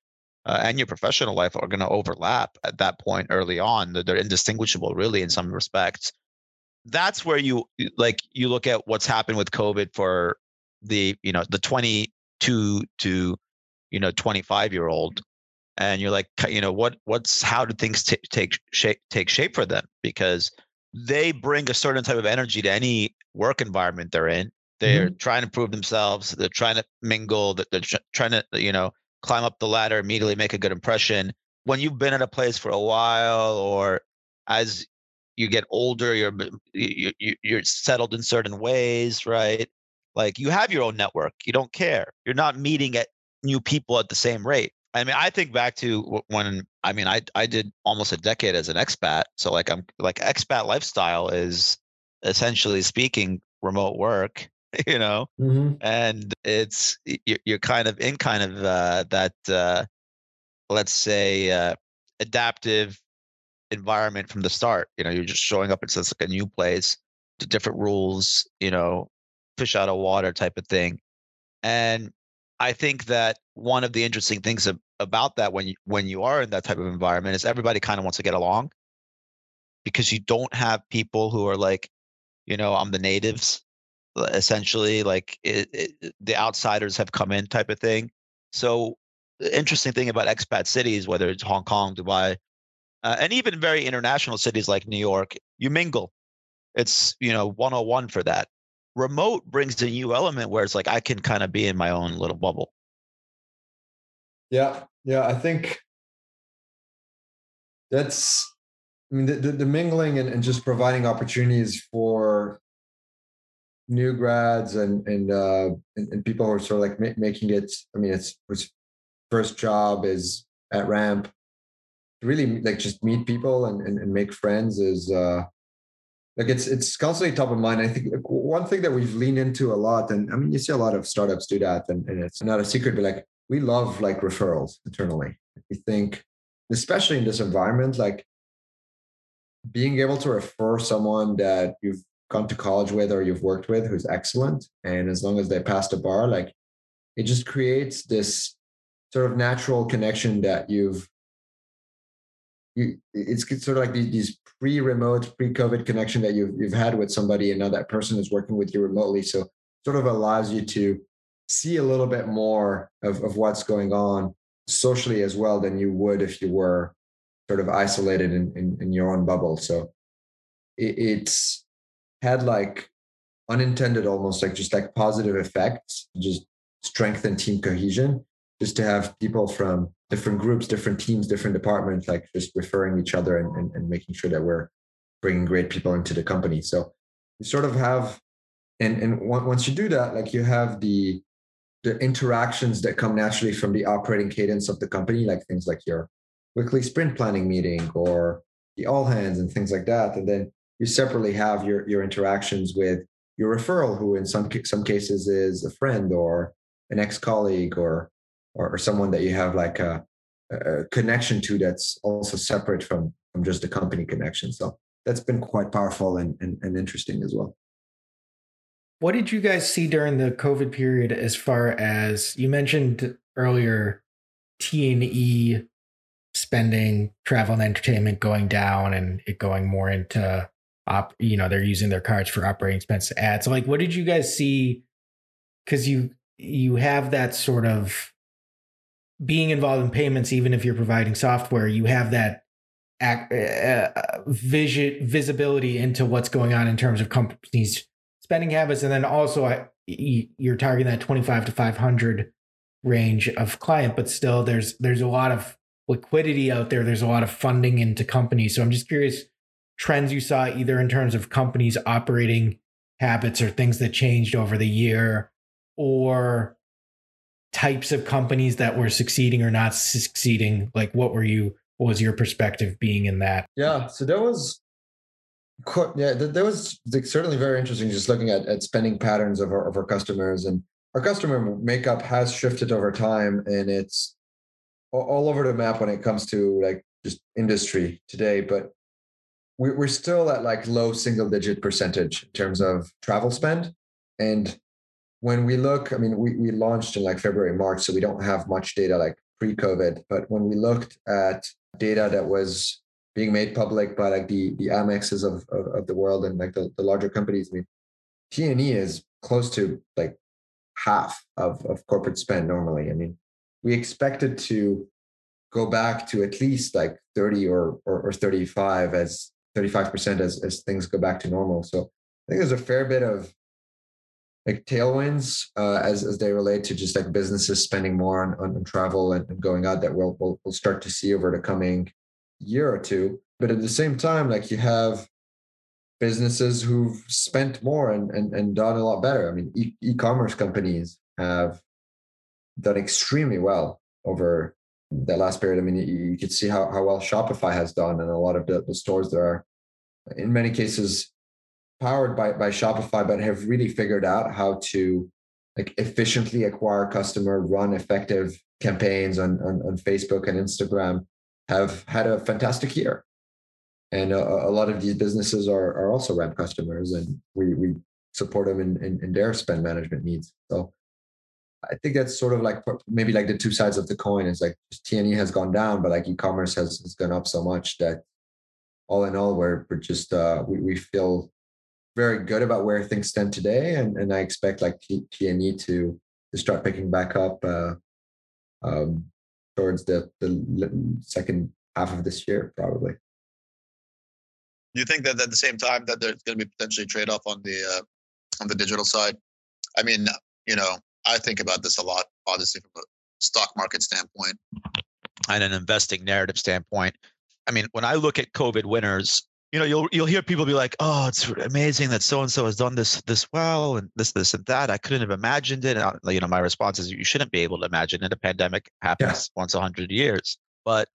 uh, and your professional life are going to overlap at that point early on. They're indistinguishable, really, in some respects. That's where you like you look at what's happened with COVID for the you know the twenty-two to you know twenty-five year old, and you're like you know what what's how do things t- take shape take shape for them, because they bring a certain type of energy to any work environment they're in. They're mm-hmm. trying to prove themselves. They're trying to mingle. They're trying to, you know, climb up the ladder, immediately make a good impression. When you've been at a place for a while, or as you get older, you're you, you're settled in certain ways, right? Like you have your own network. You don't care. You're not meeting at new people at the same rate. I mean, I think back to when, I mean, I, I did almost a decade as an expat. So like I'm like expat lifestyle is essentially speaking remote work, you know, mm-hmm. and it's, you're kind of in kind of uh, that, uh, let's say uh, adaptive environment from the start. You know, you're just showing up. It's like a new place, different rules, you know, fish out of water type of thing. And I think that one of the interesting things about that when you, when you are in that type of environment is everybody kind of wants to get along, because you don't have people who are like, you know, I'm the natives, essentially, like it, it, the outsiders have come in type of thing. So the interesting thing about expat cities, whether it's Hong Kong, Dubai, uh, and even very international cities like New York, you mingle. It's, you know, one oh one for that. Remote brings a new element where it's like I can kind of be in my own little bubble. Yeah, yeah, I think that's, I mean, the, the, the mingling and, and just providing opportunities for new grads and and uh, and, and people who are sort of like ma- making it. I mean, it's, it's first job is at Ramp, to really like just meet people and, and, and make friends is uh, like it's it's constantly top of mind. I think like, one thing that we've leaned into a lot, and I mean, you see a lot of startups do that, and, and it's not a secret, but like we love like referrals internally. We think, especially in this environment, like being able to refer someone that you've gone to college with or you've worked with who's excellent, and as long as they pass the bar, like it just creates this sort of natural connection that you've you it's sort of like these, these pre-remote, pre-COVID connection that you've you've had with somebody, and now that person is working with you remotely. So sort of allows you to see a little bit more of, of what's going on socially as well than you would if you were sort of isolated in, in, in your own bubble. So it, it's had like unintended, almost like just like positive effects, just strengthen team cohesion, just to have people from different groups, different teams, different departments, like just referring each other and, and, and making sure that we're bringing great people into the company. So you sort of have, and, and once you do that, like you have the, the interactions that come naturally from the operating cadence of the company, like things like your weekly sprint planning meeting or the all hands and things like that. And then you separately have your, your interactions with your referral, who in some some cases is a friend or an ex-colleague or or, or someone that you have like a, a connection to that's also separate from, from just the company connection. So that's been quite powerful and, and, and interesting as well. What did you guys see during the COVID period as far as, you mentioned earlier, T and E spending, travel and entertainment going down and it going more into, op, you know, they're using their cards for operating expense to add. So like, what did you guys see? Because you you have that sort of being involved in payments, even if you're providing software, you have that ac- uh, vision, visibility into what's going on in terms of companies' spending habits. And then also you're targeting that twenty-five to five hundred range of client, but still there's, there's a lot of liquidity out there. There's a lot of funding into companies. So I'm just curious, trends you saw either in terms of companies' operating habits or things that changed over the year, or types of companies that were succeeding or not succeeding. Like what were you, what was your perspective being in that? Yeah. So there was, Yeah, that was certainly very interesting, just looking at, at spending patterns of our, of our customers. And our customer makeup has shifted over time, and it's all over the map when it comes to like just industry today. But we're still at like low single digit percentage in terms of travel spend. And when we look, I mean, we, we launched in like February, March, so we don't have much data like pre-COVID. But when we looked at data that was being made public by like the the Amexes of, of, of the world and like the, the larger companies, I mean, T and E is close to like half of, of corporate spend normally. I mean, we expected to go back to at least like thirty or or, or thirty-five as thirty-five percent as, as things go back to normal. So I think there's a fair bit of like tailwinds uh, as as they relate to just like businesses spending more on, on, on travel and, and going out that we'll, we'll we'll start to see over the coming year or two. But at the same time, like you have businesses who've spent more and and, and done a lot better. I mean, e- e-commerce companies have done extremely well over the last period. I mean, you, you could see how, how well Shopify has done, and a lot of the, the stores that are in many cases powered by, by Shopify, but have really figured out how to like efficiently acquire customer, run effective campaigns on, on, on Facebook and Instagram, have had a fantastic year. And a, a lot of these businesses are, are also Ramp customers, and we, we support them in, in, in their spend management needs. So I think that's sort of like maybe like the two sides of the coin. It's like T and E has gone down, but like e-commerce has, has gone up so much that all in all, we're, we're just, uh, we, we feel very good about where things stand today. And, and I expect like T and E to, to start picking back up uh, um, towards the, the second half of this year, probably. Do you think that at the same time that there's going to be potentially trade-off on the uh, on the digital side? I mean, you know, I think about this a lot, obviously, from a stock market standpoint and an investing narrative standpoint. I mean, when I look at COVID winners, you know, you'll you'll hear people be like, "Oh, it's amazing that so and so has done this this well, and this this and that. I couldn't have imagined it." And I, you know, my response is, you shouldn't be able to imagine it. A pandemic happens yeah. once a hundred years. But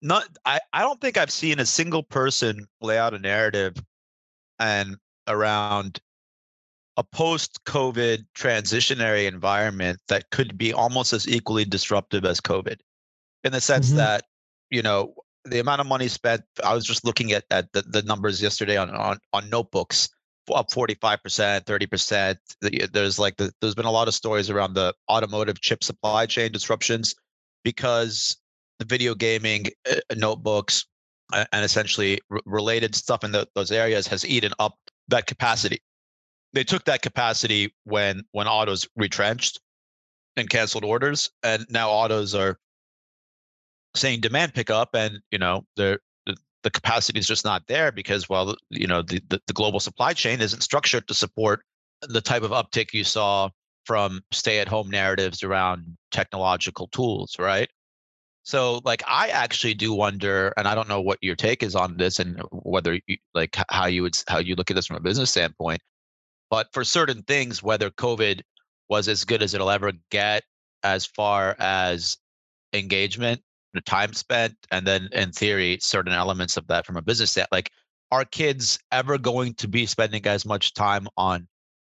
not, I, I don't think I've seen a single person lay out a narrative and around a post-COVID transitionary environment that could be almost as equally disruptive as COVID, in the sense mm-hmm. that, you know, the amount of money spent, I was just looking at, at the, the numbers yesterday on, on, on notebooks, up forty-five percent, thirty percent. There's like the, there's been a lot of stories around the automotive chip supply chain disruptions because the video gaming, uh, notebooks, uh, and essentially r- related stuff in the, those areas has eaten up that capacity. They took that capacity when when autos retrenched and canceled orders, and now autos are saying demand pick up, and you know the the capacity is just not there because, well, you know the, the the global supply chain isn't structured to support the type of uptick you saw from stay-at-home narratives around technological tools, right? So, like, I actually do wonder, and I don't know what your take is on this, and whether you, like how you would how you look at this from a business standpoint. But for certain things, whether COVID was as good as it'll ever get as far as engagement, the time spent, and then in theory, certain elements of that from a business standpoint, like, are kids ever going to be spending as much time on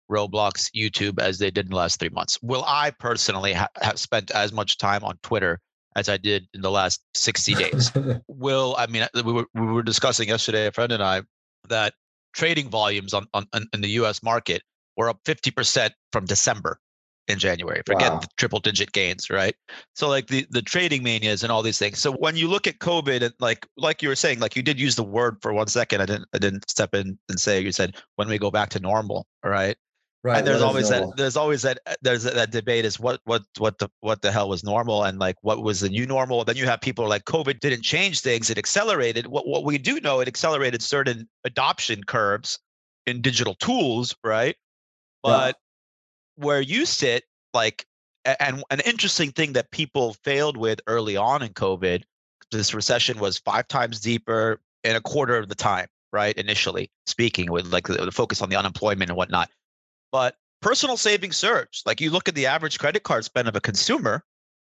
Roblox, YouTube as they did in the last three months? Will I personally ha- have spent as much time on Twitter as I did in the last sixty days? Will, I mean, we were, we were discussing yesterday, a friend and I, that trading volumes on, on, on in the U S market were up fifty percent from December in January. Forget wow. the triple digit gains, right? So like the, the trading manias and all these things. So when you look at COVID, and like like you were saying, like you did use the word for one second. I didn't I didn't step in and say, you said when we go back to normal, all right? Right. And there's always that there's always that there's that debate is what what what the what the hell was normal, and like what was the new normal? Then you have people like COVID didn't change things, it accelerated. What what we do know, it accelerated certain adoption curves in digital tools, right? But yeah. where you sit, like, and an interesting thing that people failed with early on in COVID, this recession was five times deeper in a quarter of the time, right? Initially speaking, with like the focus on the unemployment and whatnot. But personal savings surged. Like you look at the average credit card spend of a consumer,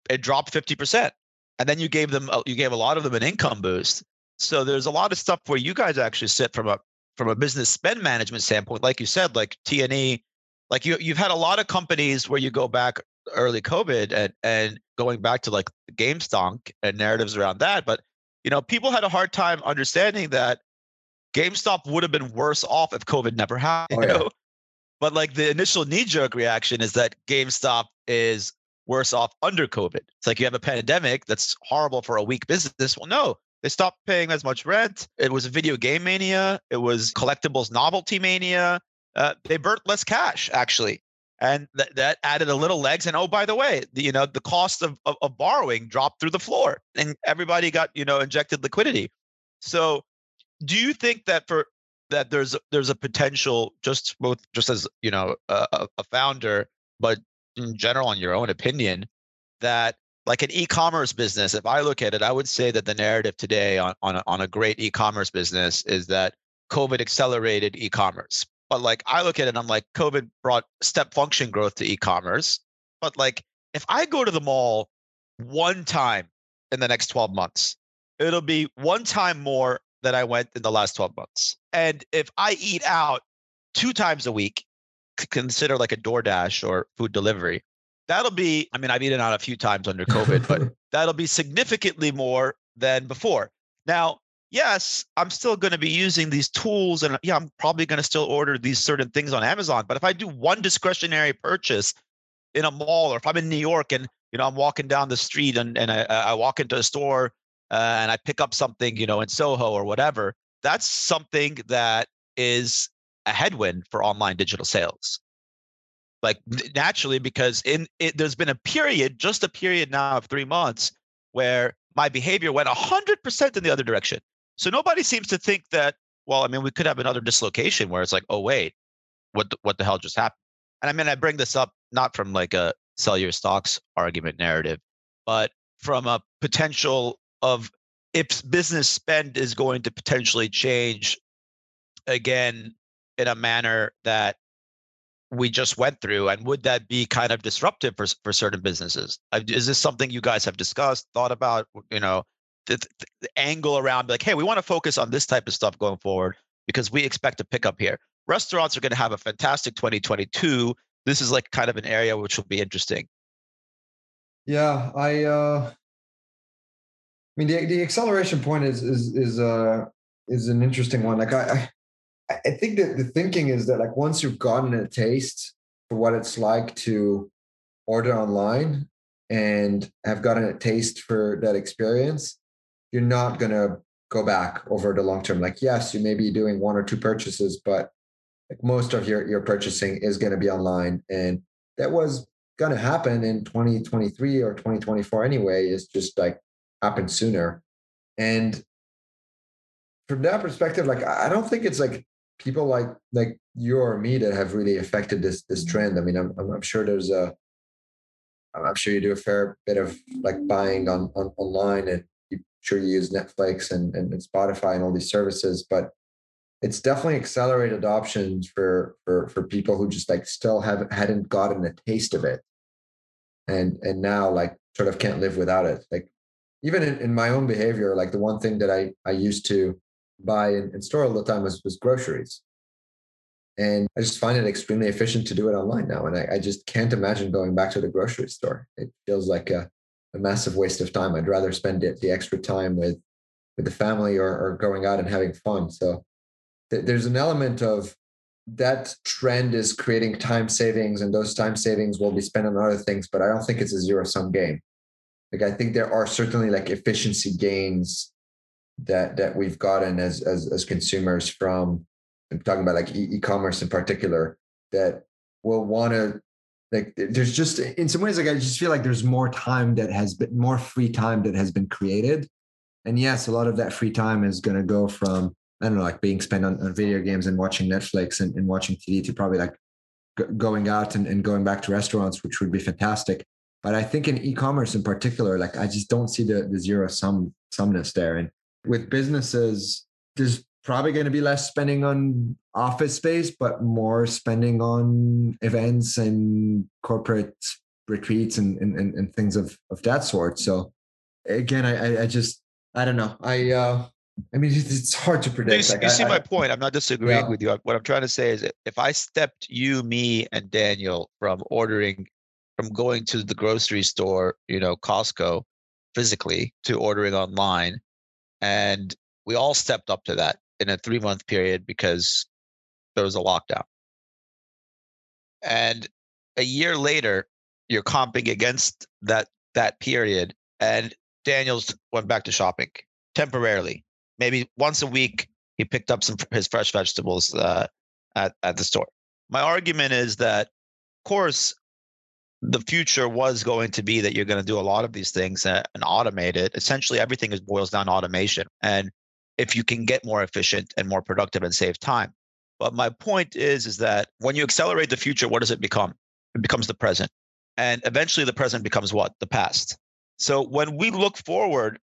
it dropped fifty percent. And then you gave them, you gave a lot of them an income boost. So there's a lot of stuff where you guys actually sit from a from a business spend management standpoint. Like you said, like T and E, like you you've had a lot of companies where you go back early COVID and and going back to like GameStonk and narratives around that. But you know, people had a hard time understanding that GameStop would have been worse off if COVID never happened. Oh, yeah. You know? But like the initial knee-jerk reaction is that GameStop is worse off under COVID. It's like you have a pandemic that's horrible for a weak business. Well, no, they stopped paying as much rent. It was video game mania. It was collectibles novelty mania. Uh, they burnt less cash, actually. And th- that added a little legs. And oh, by the way, the, you know, the cost of, of, of borrowing dropped through the floor. And everybody got, you know, injected liquidity. So do you think that for... that there's there's a potential, just both just as you know a, a founder, but in general in your own opinion, that like an e-commerce business, if I look at it, I would say that the narrative today on on a, on a great e-commerce business is that COVID accelerated e-commerce. But like I look at it, and I'm like, COVID brought step function growth to e-commerce. But like if I go to the mall one time in the next twelve months, it'll be one time more that I went in the last twelve months. And if I eat out two times a week, consider like a DoorDash or food delivery, that'll be, I mean, I've eaten out a few times under COVID, but that'll be significantly more than before. Now, yes, I'm still going to be using these tools, and yeah, I'm probably going to still order these certain things on Amazon. But if I do one discretionary purchase in a mall, or if I'm in New York and, you know, I'm walking down the street and, and I, I walk into a store, Uh, and I pick up something, you know, in Soho or whatever, that's something that is a headwind for online digital sales. Like naturally, because in it, there's been a period, just a period now of three months where my behavior went one hundred percent in the other direction. So nobody seems to think that, well, I mean, we could have another dislocation where it's like, oh, wait, what the, what the hell just happened? And I mean, I bring this up not from like a sell your stocks argument narrative, but from a potential of if business spend is going to potentially change again in a manner that we just went through, and would that be kind of disruptive for, for certain businesses? Is this something you guys have discussed, thought about, you know, the, the angle around like, hey, we want to focus on this type of stuff going forward because we expect a pickup here. Restaurants are going to have a fantastic twenty twenty-two. This is like kind of an area which will be interesting. Yeah, I uh, I mean, the, the acceleration point is is is uh, is an interesting one. Like I, I I think that the thinking is that like once you've gotten a taste for what it's like to order online and have gotten a taste for that experience, you're not going to go back over the long term. Like, yes, you may be doing one or two purchases, but like most of your, your purchasing is going to be online. And that was going to happen in twenty twenty-three or twenty twenty-four anyway. It's just like happened sooner. And from that perspective, like, I don't think it's like people like like you or me that have really affected this this trend. I mean, I'm I'm sure there's a, I'm sure you do a fair bit of like buying on, on online, and you sure you use Netflix and, and Spotify and all these services, but it's definitely accelerated options for for for people who just like still haven't hadn't gotten a taste of it, and and now like sort of can't live without it. Like even in, in my own behavior, like the one thing that I I used to buy and store all the time was, was groceries. And I just find it extremely efficient to do it online now. And I, I just can't imagine going back to the grocery store. It feels like a, a massive waste of time. I'd rather spend the, the extra time with, with the family or, or going out and having fun. So th- there's an element of that trend is creating time savings, and those time savings will be spent on other things, but I don't think it's a zero sum game. Like, I think there are certainly like efficiency gains that that we've gotten as as as consumers from, I'm talking about like e- e-commerce in particular, that will want to like, there's just in some ways, like I just feel like there's more time that has been, more free time that has been created. And yes, a lot of that free time is going to go from, I don't know, like being spent on, on video games and watching Netflix and, and watching T V to probably like g- going out and, and going back to restaurants, which would be fantastic. But I think in e-commerce in particular, like I just don't see the, the zero sum sumness there. And with businesses, there's probably going to be less spending on office space, but more spending on events and corporate retreats and and, and things of, of that sort. So again, I I just, I don't know. I uh, I mean, it's hard to predict. You, like, you I, see I, my point. I'm not disagreeing yeah. with you. What I'm trying to say is if I stepped you, me, and Daniel from ordering, from going to the grocery store, you know, Costco physically to ordering online, and we all stepped up to that in a three-month period because there was a lockdown. And a year later, you're comping against that that period, and Daniel's went back to shopping temporarily. Maybe once a week, he picked up some his fresh vegetables uh, at, at the store. My argument is that, of course, the future was going to be that you're going to do a lot of these things and automate it. Essentially, everything is boils down to automation. And if you can get more efficient and more productive and save time. But my point is, is that when you accelerate the future, what does it become? It becomes the present. And eventually the present becomes what? The past. So when we look forward,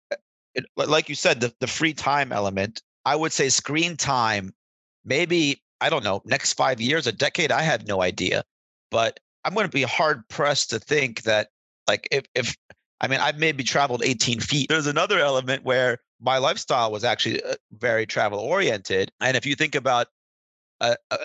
it, like you said, the, the free time element, I would say screen time, maybe, I don't know, next five years, a decade, I have no idea. But I'm going to be hard pressed to think that, like, if, if I mean, I've maybe traveled eighteen feet. There's another element where my lifestyle was actually very travel oriented. And if you think about uh, uh,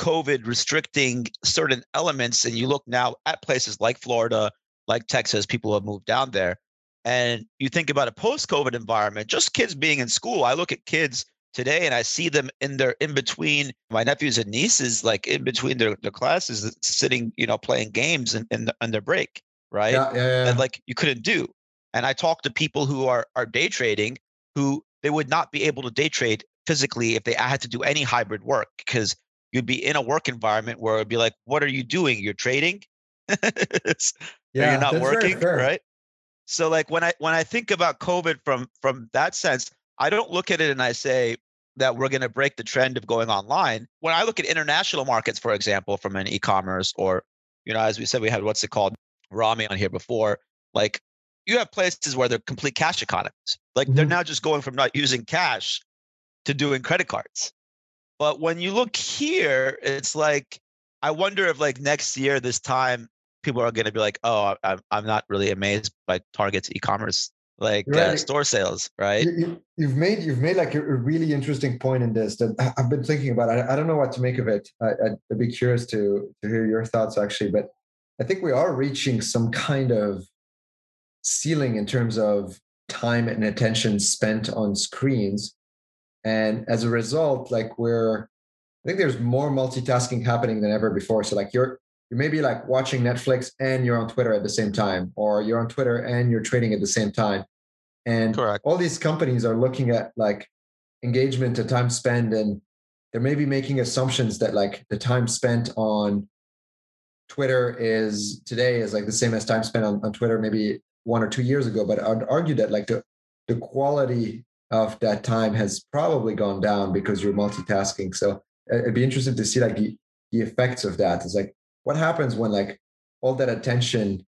COVID restricting certain elements, and you look now at places like Florida, like Texas, people have moved down there. And you think about a post-COVID environment, just kids being in school. I look at kids today, and I see them in their in between, my nephews and nieces, like in between their, their classes, sitting, you know, playing games and in, in, in their break, right? Yeah, yeah, yeah. And like you couldn't do. And I talk to people who are are day trading, who they would not be able to day trade physically if they had to do any hybrid work, because you'd be in a work environment where it'd be like, what are you doing? You're trading? Yeah, you're not working, right? So like when I when I think about COVID from from that sense, I don't look at it and I say that we're going to break the trend of going online. When I look at international markets, for example, from an e-commerce or, you know, as we said, we had what's it called, Rami on here before, like you have places where they're complete cash economies. Like mm-hmm. They're now just going from not using cash to doing credit cards. But when you look here, it's like, I wonder if like next year, this time, people are going to be like, oh, I'm I'm not really amazed by Target's e-commerce like right. uh, store sales, right? You, you've made you've made like a really interesting point in this that I've been thinking about. I, I don't know what to make of it. I, I'd be curious to to hear your thoughts actually, but I think we are reaching some kind of ceiling in terms of time and attention spent on screens, and as a result, like we're I think there's more multitasking happening than ever before. So like you're you may be like watching Netflix and you're on Twitter at the same time, or you're on Twitter and you're trading at the same time. And Correct. All these companies are looking at like engagement and time spent, and they're maybe making assumptions that like the time spent on Twitter is today is like the same as time spent on, on Twitter maybe one or two years ago. But I'd argue that like the, the quality of that time has probably gone down because you're multitasking. So it'd be interesting to see like the, the effects of that. It's like, what happens when like all that attention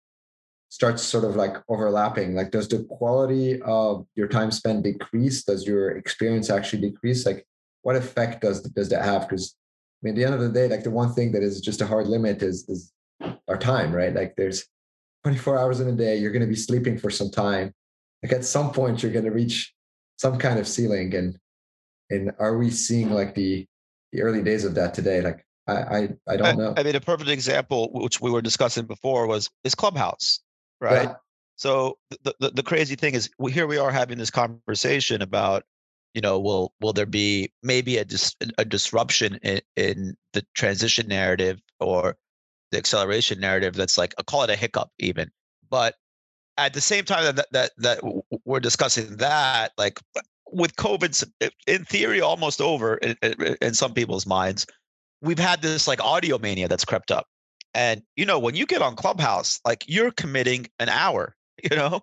starts sort of like overlapping? Like, does the quality of your time spent decrease? Does your experience actually decrease? Like, what effect does does that have? Because I mean, at the end of the day, like the one thing that is just a hard limit is is our time, right? Like, there's twenty-four hours in a day. You're going to be sleeping for some time. Like, at some point, you're going to reach some kind of ceiling. And and are we seeing like the the early days of that today? Like. I I don't know. I, I mean, a perfect example, which we were discussing before, was is Clubhouse, right? Yeah. So the, the the crazy thing is, we, here we are having this conversation about, you know, will will there be maybe a dis, a disruption in, in the transition narrative or the acceleration narrative? That's like I call it a hiccup, even. But at the same time that that that we're discussing that, like with COVID, in theory, almost over in, in some people's minds. We've had this like audio mania that's crept up. And, you know, when you get on Clubhouse, like you're committing an hour, you know,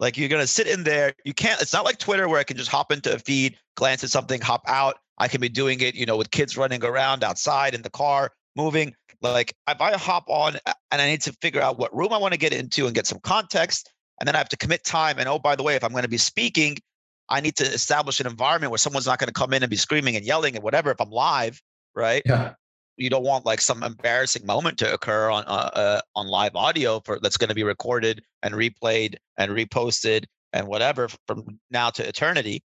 like you're going to sit in there. You can't, it's not like Twitter where I can just hop into a feed, glance at something, hop out. I can be doing it, you know, with kids running around outside in the car, moving. Like if I hop on and I need to figure out what room I want to get into and get some context, and then I have to commit time. And oh, by the way, if I'm going to be speaking, I need to establish an environment where someone's not going to come in and be screaming and yelling and whatever, if I'm live. Right. Yeah. You don't want like some embarrassing moment to occur on uh, uh, on live audio for that's going to be recorded and replayed and reposted and whatever from now to eternity.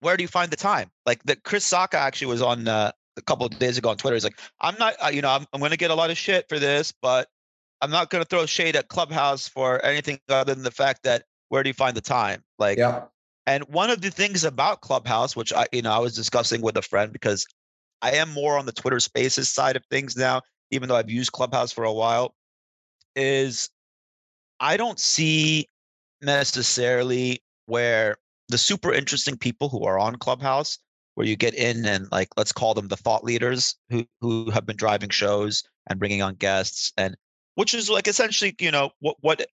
Where do you find the time? Like the Chris Sacca actually was on uh, a couple of days ago on Twitter. He's like, I'm not, uh, you know, I'm, I'm going to get a lot of shit for this, but I'm not going to throw shade at Clubhouse for anything other than the fact that where do you find the time? Like, yeah. And one of the things about Clubhouse, which I, you know, I was discussing with a friend because. I am more on the Twitter Spaces side of things now, even though I've used Clubhouse for a while, is I don't see necessarily where the super interesting people who are on Clubhouse, where you get in and like, let's call them the thought leaders who who have been driving shows and bringing on guests, and which is like essentially, you know, what, what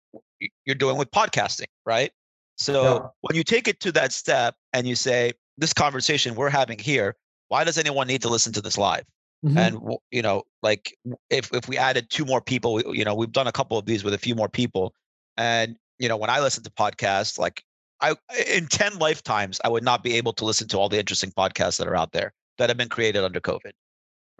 you're doing with podcasting, right? So yeah. When you take it to that step and you say, this conversation we're having here, why does anyone need to listen to this live? Mm-hmm. And, you know, like if, if we added two more people, we, you know, we've done a couple of these with a few more people. And, you know, when I listen to podcasts, like I, in ten lifetimes, I would not be able to listen to all the interesting podcasts that are out there that have been created under COVID,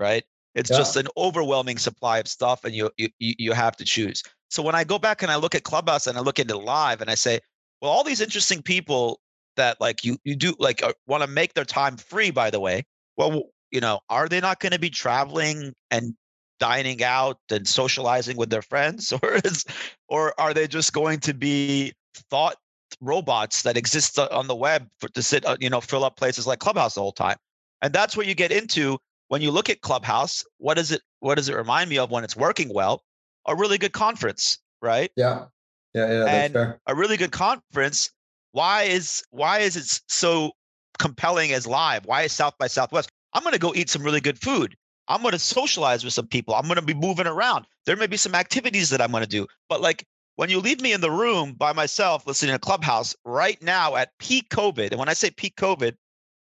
right? It's yeah. just an overwhelming supply of stuff and you, you, you have to choose. So when I go back and I look at Clubhouse and I look at it live and I say, well, all these interesting people that like you, you do like uh, want to make their time free, by the way, well, you know, are they not going to be traveling and dining out and socializing with their friends, or is, or are they just going to be thought robots that exist on the web for, to sit, you know, fill up places like Clubhouse the whole time? And that's where you get into when you look at Clubhouse. What is it? What does it remind me of when it's working well? A really good conference, right? Yeah, yeah, yeah. That's and fair. A really good conference. Why is why is it so compelling as live? Why is South by Southwest? I'm going to go eat some really good food. I'm going to socialize with some people. I'm going to be moving around. There may be some activities that I'm going to do. But like when you leave me in the room by myself, listening to Clubhouse right now at peak COVID. And when I say peak COVID,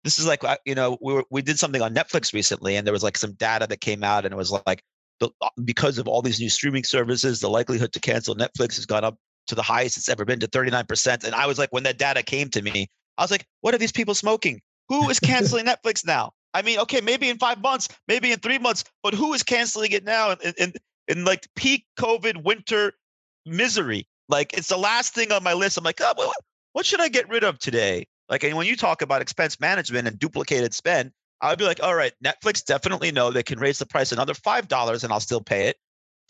this is like, you know, we were, we did something on Netflix recently and there was like some data that came out and it was like, the, because of all these new streaming services, the likelihood to cancel Netflix has gone up to the highest it's ever been to thirty-nine percent. And I was like, when that data came to me, I was like, what are these people smoking? Who is canceling Netflix now? I mean, okay, maybe in five months, maybe in three months, but who is canceling it now in, in, in like peak COVID winter misery? Like, it's the last thing on my list. I'm like, oh, what, what should I get rid of today? Like, and when you talk about expense management and duplicated spend, I'd be like, all right, Netflix definitely know they can raise the price another five dollars and I'll still pay it.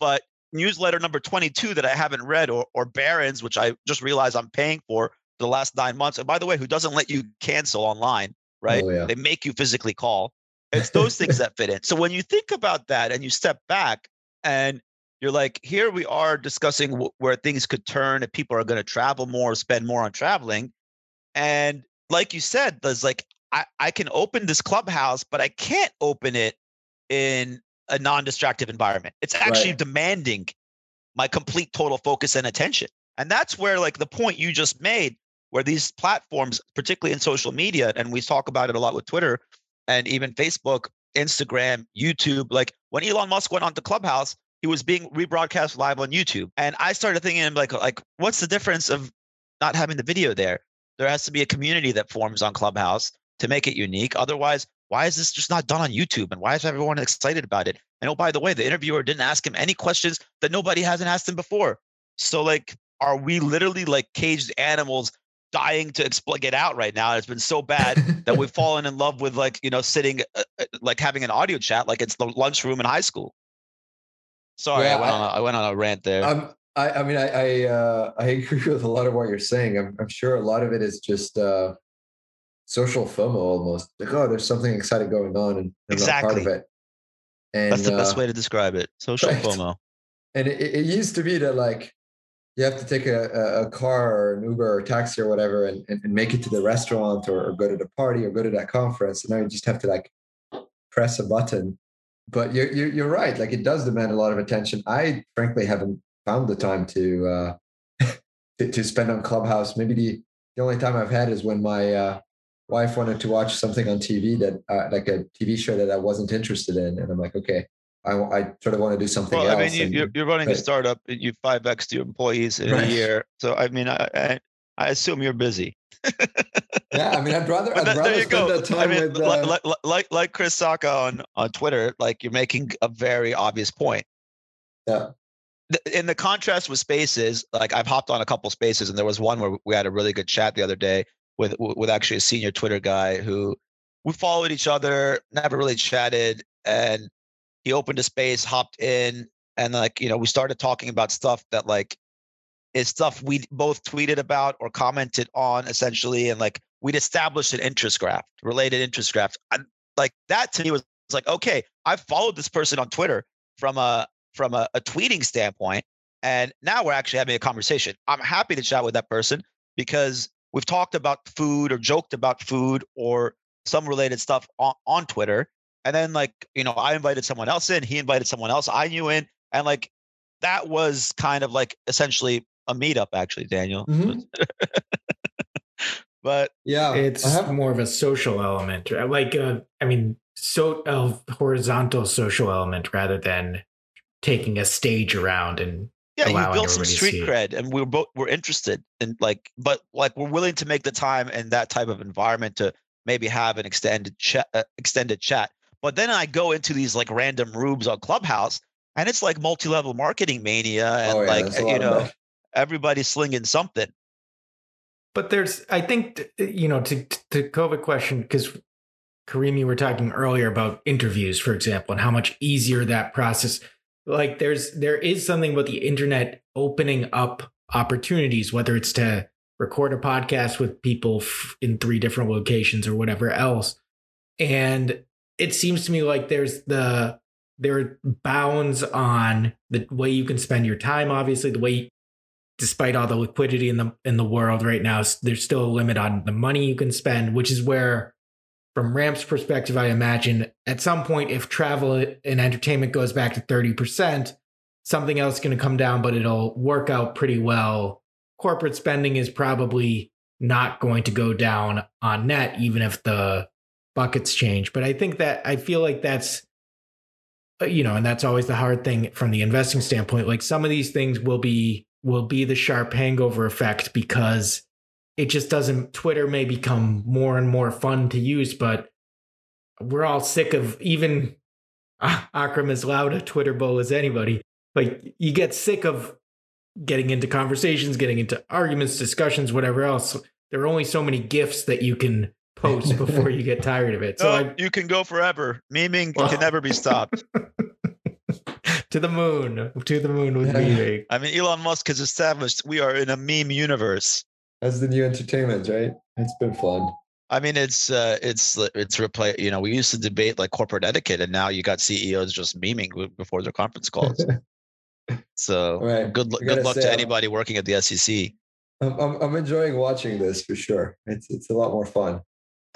But newsletter number twenty-two that I haven't read, or or Barron's, which I just realized I'm paying for the last nine months. And by the way, who doesn't let you cancel online, right? Oh, yeah. They make you physically call. It's those things that fit in. So when you think about that and you step back and you're like, here we are discussing w- where things could turn if people are going to travel more, spend more on traveling. And like you said, there's like, I, I can open this Clubhouse, but I can't open it in a non-distractive environment. It's actually right. demanding my complete total focus and attention. And that's where, like, the point you just made, where these platforms, particularly in social media, and we talk about it a lot with Twitter and even Facebook, Instagram, YouTube, like when Elon Musk went onto Clubhouse, he was being rebroadcast live on YouTube. And I started thinking, like, like, what's the difference of not having the video there? There has to be a community that forms on Clubhouse to make it unique. Otherwise, why is this just not done on YouTube? And why is everyone excited about it? And oh, by the way, the interviewer didn't ask him any questions that nobody hasn't asked him before. So, like, are we literally like caged animals dying to expl- get out right now? It's been so bad that we've fallen in love with, like, you know, sitting, uh, like having an audio chat, like it's the lunchroom in high school. Sorry, yeah, I, went I, on a, I went on a rant there. I'm, I, I mean, I I, uh, I agree with a lot of what you're saying. I'm, I'm sure a lot of it is just uh, social FOMO almost. Like, oh, there's something exciting going on, and I'm exactly. not part of it. And that's the uh, best way to describe it. Social right. FOMO. And it, it used to be that, like, you have to take a, a car or an Uber or a taxi or whatever and, and make it to the restaurant or, or go to the party or go to that conference. And now you just have to, like, press a button. But you're, you're, you're right. Like, it does demand a lot of attention. I frankly haven't found the time to uh, to, to spend on Clubhouse. Maybe the, the only time I've had is when my uh, wife wanted to watch something on T V, that uh, like a T V show that I wasn't interested in. And I'm like, okay. I, I sort of want to do something well, else. I mean, you, and, you're, you're running but, a startup. You five X your employees in right. a year. So, I mean, I I, I assume you're busy. yeah, I mean, I'd rather, I'd that, rather spend go. that time I mean, with... Uh, like, like, like Chris Sacca on, on Twitter, like, you're making a very obvious point. Yeah. In the contrast with spaces, like, I've hopped on a couple spaces, and there was one where we had a really good chat the other day with with actually a senior Twitter guy who we followed each other, never really chatted, and he opened a space, hopped in, and, like, you know, we started talking about stuff that, like, is stuff we both tweeted about or commented on, essentially. And, like, we'd established an interest graph, related interest graph. And, like, that to me was, was like, okay, I followed this person on Twitter from a from a, a tweeting standpoint, and now we're actually having a conversation. I'm happy to chat with that person because we've talked about food or joked about food or some related stuff on, on Twitter. And then, like, you know, I invited someone else in, he invited someone else I knew in. And, like, that was kind of like essentially a meetup, actually, Daniel. Mm-hmm. But yeah, it's I have- more of a social element, right? Like, uh, I mean, so uh, horizontal social element rather than taking a stage around and yeah, you built some street cred, and we we're both we're interested in, like, but like we're willing to make the time and that type of environment to maybe have an extended chat, uh, extended chat. But then I go into these, like, random rooms on Clubhouse, and it's like multi-level marketing mania, and oh, yeah, like, you know, everybody's slinging something. But there's, I think, you know, to to COVID question, because Kareem, you were talking earlier about interviews, for example, and how much easier that process. Like, there's there is something about the internet opening up opportunities, whether it's to record a podcast with people in three different locations or whatever else, and it seems to me like there's the there are bounds on the way you can spend your time. Obviously, the way, you, despite all the liquidity in the in the world right now, there's still a limit on the money you can spend, which is where, from Ramp's perspective, I imagine at some point, if travel and entertainment goes back to thirty percent, something else is going to come down, but it'll work out pretty well. Corporate spending is probably not going to go down on net, even if the buckets change. But I think that I feel like that's, you know, and that's always the hard thing from the investing standpoint. Like, some of these things will be will be the sharp hangover effect, because it just doesn't Twitter may become more and more fun to use, but we're all sick of, even Akram is loud a Twitter bull as anybody. Like, you get sick of getting into conversations, getting into arguments, discussions, whatever else. There are only so many GIFs that you can post before you get tired of it. So oh, I, you can go forever. Memeing well. can never be stopped. To the moon. To the moon with memeing. I mean, Elon Musk has established we are in a meme universe. That's the new entertainment, right? It's been fun. I mean, it's uh, it's it's replay. You know, we used to debate like corporate etiquette, and now you got C E Os just memeing before their conference calls. So right. good l- good luck say, to anybody I'm, working at the S E C. I'm, I'm I'm enjoying watching this for sure. It's it's a lot more fun.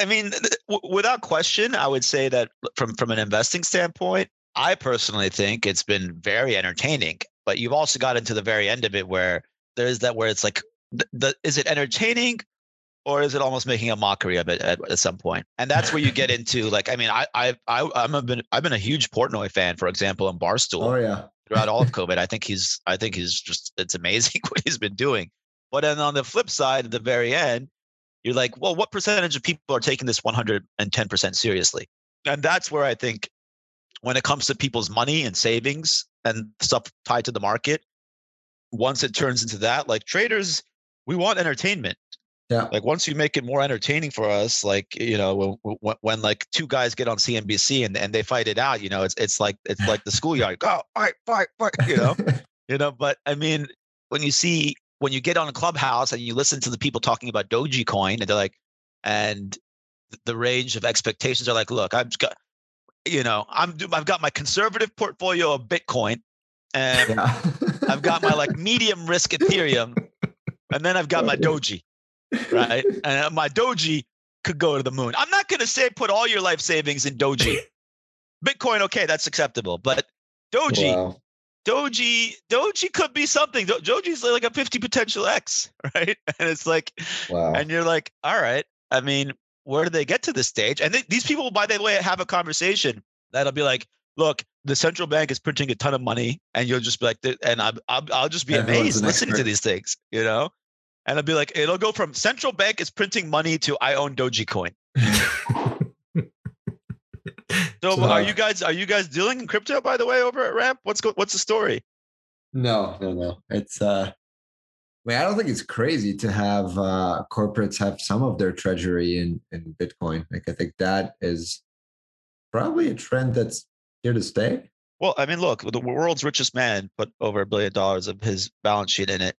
I mean, th- w- without question, I would say that from from an investing standpoint, I personally think it's been very entertaining. But you've also got into the very end of it where there is that where it's like, th- the is it entertaining? Or is it almost making a mockery of it at, at some point? And that's where you get into, like, I mean, I, I, I, I'm a been, I've been a huge Portnoy fan, for example, in Barstool. Oh yeah. Throughout all of COVID, I think he's, I think he's just, it's amazing what he's been doing. But then on the flip side, at the very end, you're like, well, what percentage of people are taking this one hundred ten percent seriously? And that's where I think, when it comes to people's money and savings and stuff tied to the market, once it turns into that, like traders, we want entertainment. Yeah. Like once you make it more entertaining for us, like, you know, when, when like two guys get on C N B C and, and they fight it out, you know, it's it's like it's like the schoolyard. Go, fight, fight, fight, you know, you know. But I mean, when you see when you get on a Clubhouse and you listen to the people talking about Dogecoin, and they're like, and the range of expectations are like, look, I've got, you know, I'm I've got my conservative portfolio of Bitcoin, and yeah. I've got my like medium risk Ethereum, and then I've got my Doge. Right. And my Doji could go to the moon. I'm not going to say put all your life savings in Doji. Bitcoin, okay, that's acceptable. But Doji, wow. Doji, Doji could be something. Do- Doji's like a fifty potential X, right? And it's like, wow. And you're like, all right, I mean, where do they get to this stage? And th- these people, by the way, have a conversation that'll be like, look, the central bank is printing a ton of money. And you'll just be like, and I'm, I'm, I'll just be Everyone's amazed listening expert. to these things, you know? And I'll be like, it'll go from central bank is printing money to I own Dogecoin. so, so are you guys are you guys dealing in crypto, by the way, over at Ramp? What's go, what's the story? No, no, no. It's uh, I mean, I don't think it's crazy to have uh, corporates have some of their treasury in in Bitcoin. Like, I think that is probably a trend that's here to stay. Well, I mean, look, the world's richest man put over a billion dollars of his balance sheet in it.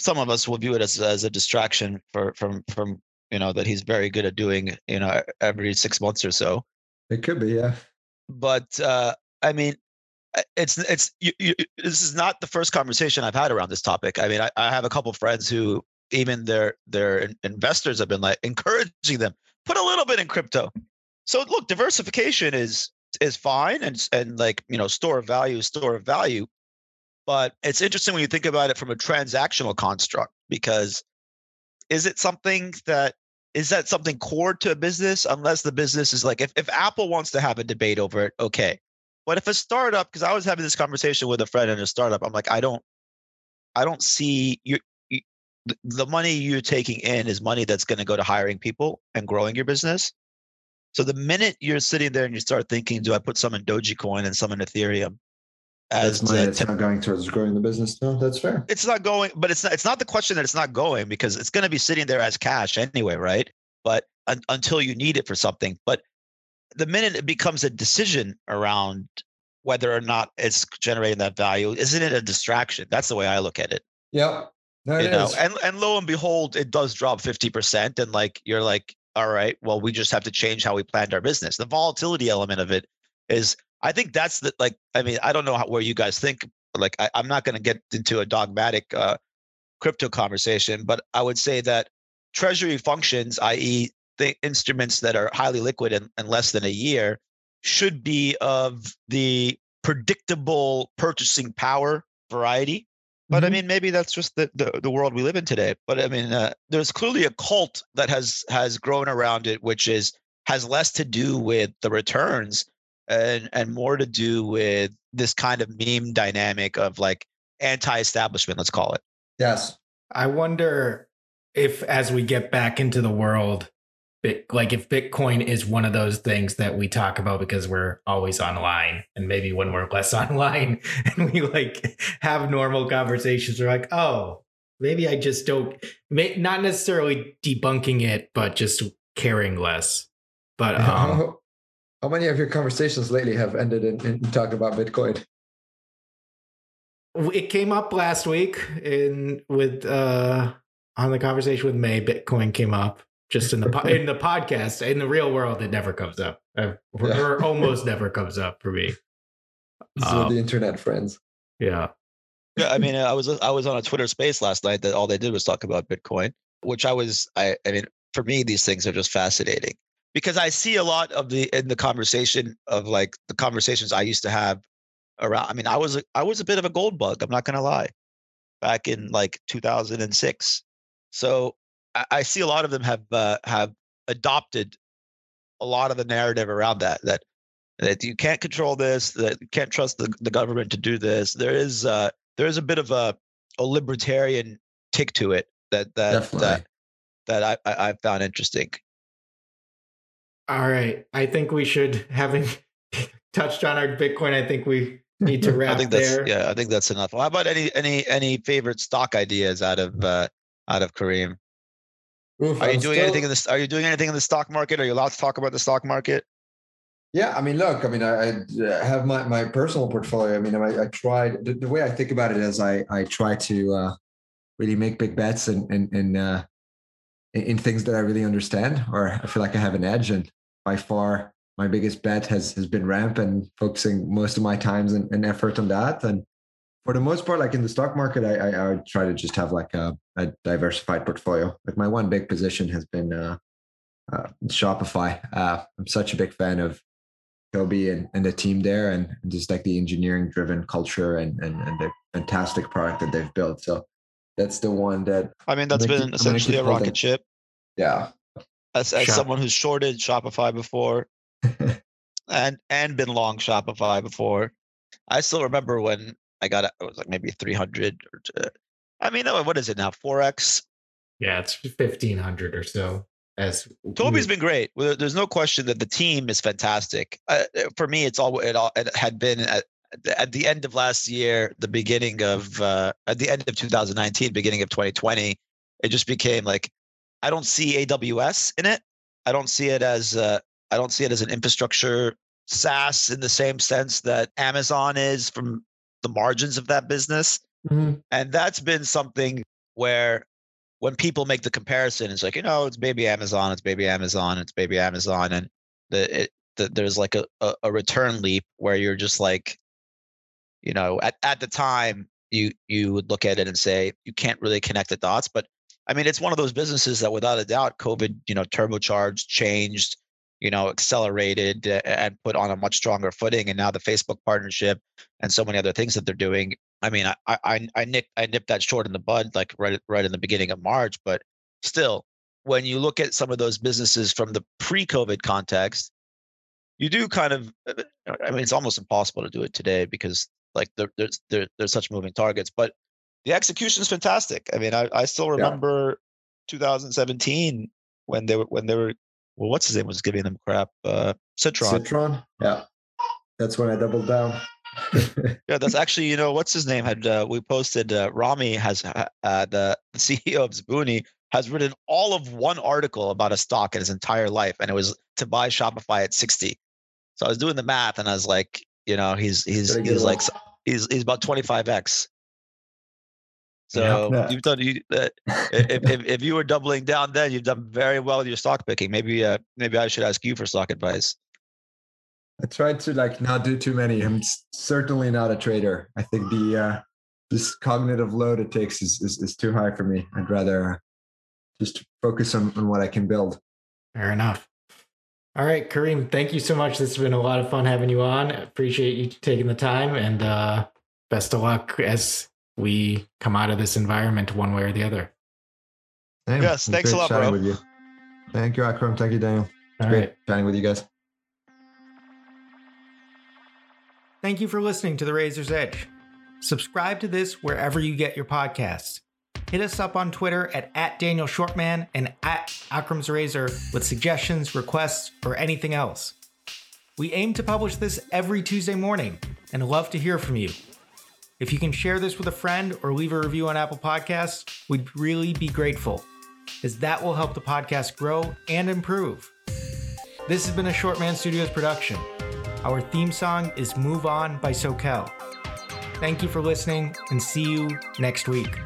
Some of us will view it as as a distraction for from from you know that he's very good at doing you know every six months or so. It could be, yeah. But uh, I mean, it's it's you, you, this is not the first conversation I've had around this topic. I mean, I, I have a couple of friends who even their their investors have been like encouraging them put a little bit in crypto. So look, diversification is is fine and and like you know store of value, store of value. But it's interesting when you think about it from a transactional construct, because is it something that is that something core to a business? Unless the business is like, if, if Apple wants to have a debate over it, okay. But if a startup, because I was having this conversation with a friend in a startup, I'm like, I don't, I don't see you, you, the money you're taking in is money that's going to go to hiring people and growing your business. So the minute you're sitting there and you start thinking, do I put some in Dogecoin and some in Ethereum? As that's money that's not going towards growing the business. No, that's fair. It's not going, but it's not, it's not the question that it's not going, because it's going to be sitting there as cash anyway, right? But un- until you need it for something. But the minute it becomes a decision around whether or not it's generating that value, isn't it a distraction? That's the way I look at it. Yeah. No, you know? Is. And and lo and behold, it does drop fifty percent. And like you're like, all right, well, we just have to change how we planned our business. The volatility element of it is, I think that's the, like, I mean, I don't know how, where you guys think, like, I, I'm not going to get into a dogmatic uh, crypto conversation, but I would say that treasury functions, that is the instruments that are highly liquid in, in less than a year, should be of the predictable purchasing power variety. But mm-hmm. I mean, maybe that's just the, the, the world we live in today. But I mean, uh, there's clearly a cult that has, has grown around it, which is has less to do with the returns and and more to do with this kind of meme dynamic of like anti-establishment, let's call it. Yes. I wonder if as we get back into the world Bit, like if Bitcoin is one of those things that we talk about because we're always online, and maybe when we're less online and we like have normal conversations, we're like, oh, maybe I just don't, may, not necessarily debunking it, but just caring less. But um, how, how many of your conversations lately have ended in, in talk about Bitcoin? It came up last week in with uh, on the conversation with May. Bitcoin came up. Just in the po- in the podcast, in the real world, it never comes up, or yeah. almost never comes up for me. So um, the internet friends, yeah, yeah. I mean, I was I was on a Twitter Space last night that all they did was talk about Bitcoin, which I was I I mean, for me, these things are just fascinating because I see a lot of the in the conversation of like the conversations I used to have around. I mean, I was I was a bit of a gold bug. I'm not gonna lie, back in like two thousand six, so. I see a lot of them have uh, have adopted a lot of the narrative around that, that that you can't control this, that you can't trust the, the government to do this. There is uh, there is a bit of a, a libertarian tick to it that that that, that I, I found interesting. All right, I think we should, having touched on our Bitcoin, I think we need to wrap I think that's, there. Yeah, I think that's enough. Well, how about any any any favorite stock ideas out of uh, out of Kareem? Oof, are you I'm doing still... anything in this? Are you doing anything in the stock market? Are you allowed to talk about the stock market? Yeah, I mean, look, I mean, I, I have my, my personal portfolio. I mean, I, I tried the, the way I think about it is I I try to uh, really make big bets in in in, uh, in things that I really understand or I feel like I have an edge. And by far, my biggest bet has has been Ramp and focusing most of my times and, and effort on that. And for the most part, like in the stock market, I I, I would try to just have like a, a diversified portfolio. Like my one big position has been uh, uh, Shopify. Uh, I'm such a big fan of Toby and, and the team there, and just like the engineering-driven culture and, and and the fantastic product that they've built. So that's the one that I mean. That's been keep, essentially a rocket ship. Yeah. As as Shop. someone who's shorted Shopify before, and and been long Shopify before, I still remember when. I got it. It was like maybe three hundred. I mean, what is it now? Four X. Yeah, it's fifteen hundred or so. As Toby's been great. There's no question that the team is fantastic. Uh, for me, it's all it all it had been at, at the end of last year, the beginning of uh, at the end of two thousand nineteen, beginning of twenty twenty. It just became like I don't see A W S in it. I don't see it as uh, I don't see it as an infrastructure SaaS in the same sense that Amazon is from. The margins of that business. Mm-hmm. And that's been something where when people make the comparison, it's like, you know, it's baby Amazon, it's baby Amazon, it's baby Amazon. And the, it, the, there's like a, a, a return leap where you're just like, you know, at, at the time you, you would look at it and say, you can't really connect the dots. But I mean, it's one of those businesses that without a doubt, COVID, you know, turbocharged, changed, you know, accelerated and put on a much stronger footing. And now the Facebook partnership and so many other things that they're doing. I mean, I I I nipped I nipped that short in the bud, like right right in the beginning of March. But still, when you look at some of those businesses from the pre-COVID context, you do kind of. I mean, it's almost impossible to do it today because like there, there's there, there's such moving targets. But the execution is fantastic. I mean, I I still remember yeah. two thousand seventeen when they were when they were. Well, what's his name was giving them crap? Uh, Citron. Citron. Yeah, that's when I doubled down. yeah, that's actually you know what's his name had uh, we posted. Uh, Rami has uh, the C E O of Zbooni has written all of one article about a stock in his entire life, and it was to buy Shopify at sixty. So I was doing the math, and I was like, you know, he's he's he's like he's he's about twenty-five x. So yeah, no. you've done. You, uh, if, if if you were doubling down, then you've done very well with your stock picking. Maybe uh, maybe I should ask you for stock advice. I tried to like not do too many. I'm certainly not a trader. I think the uh, this cognitive load it takes is, is is too high for me. I'd rather just focus on, on what I can build. Fair enough. All right, Kareem, thank you so much. This has been a lot of fun having you on. I appreciate you taking the time, and uh, best of luck as. We come out of this environment one way or the other. Damn, yes, thanks a lot, bro. With you. Thank you, Akram. Thank you, Daniel. It's All great right. chatting with you guys. Thank you for listening to The Razor's Edge. Subscribe to this wherever you get your podcasts. Hit us up on Twitter at, at Daniel Schwartzman and at Akram's Razor with suggestions, requests, or anything else. We aim to publish this every Tuesday morning and love to hear from you. If you can share this with a friend or leave a review on Apple Podcasts, we'd really be grateful, as that will help the podcast grow and improve. This has been a Schwartzman Studios production. Our theme song is Move On by SoCal. Thank you for listening and see you next week.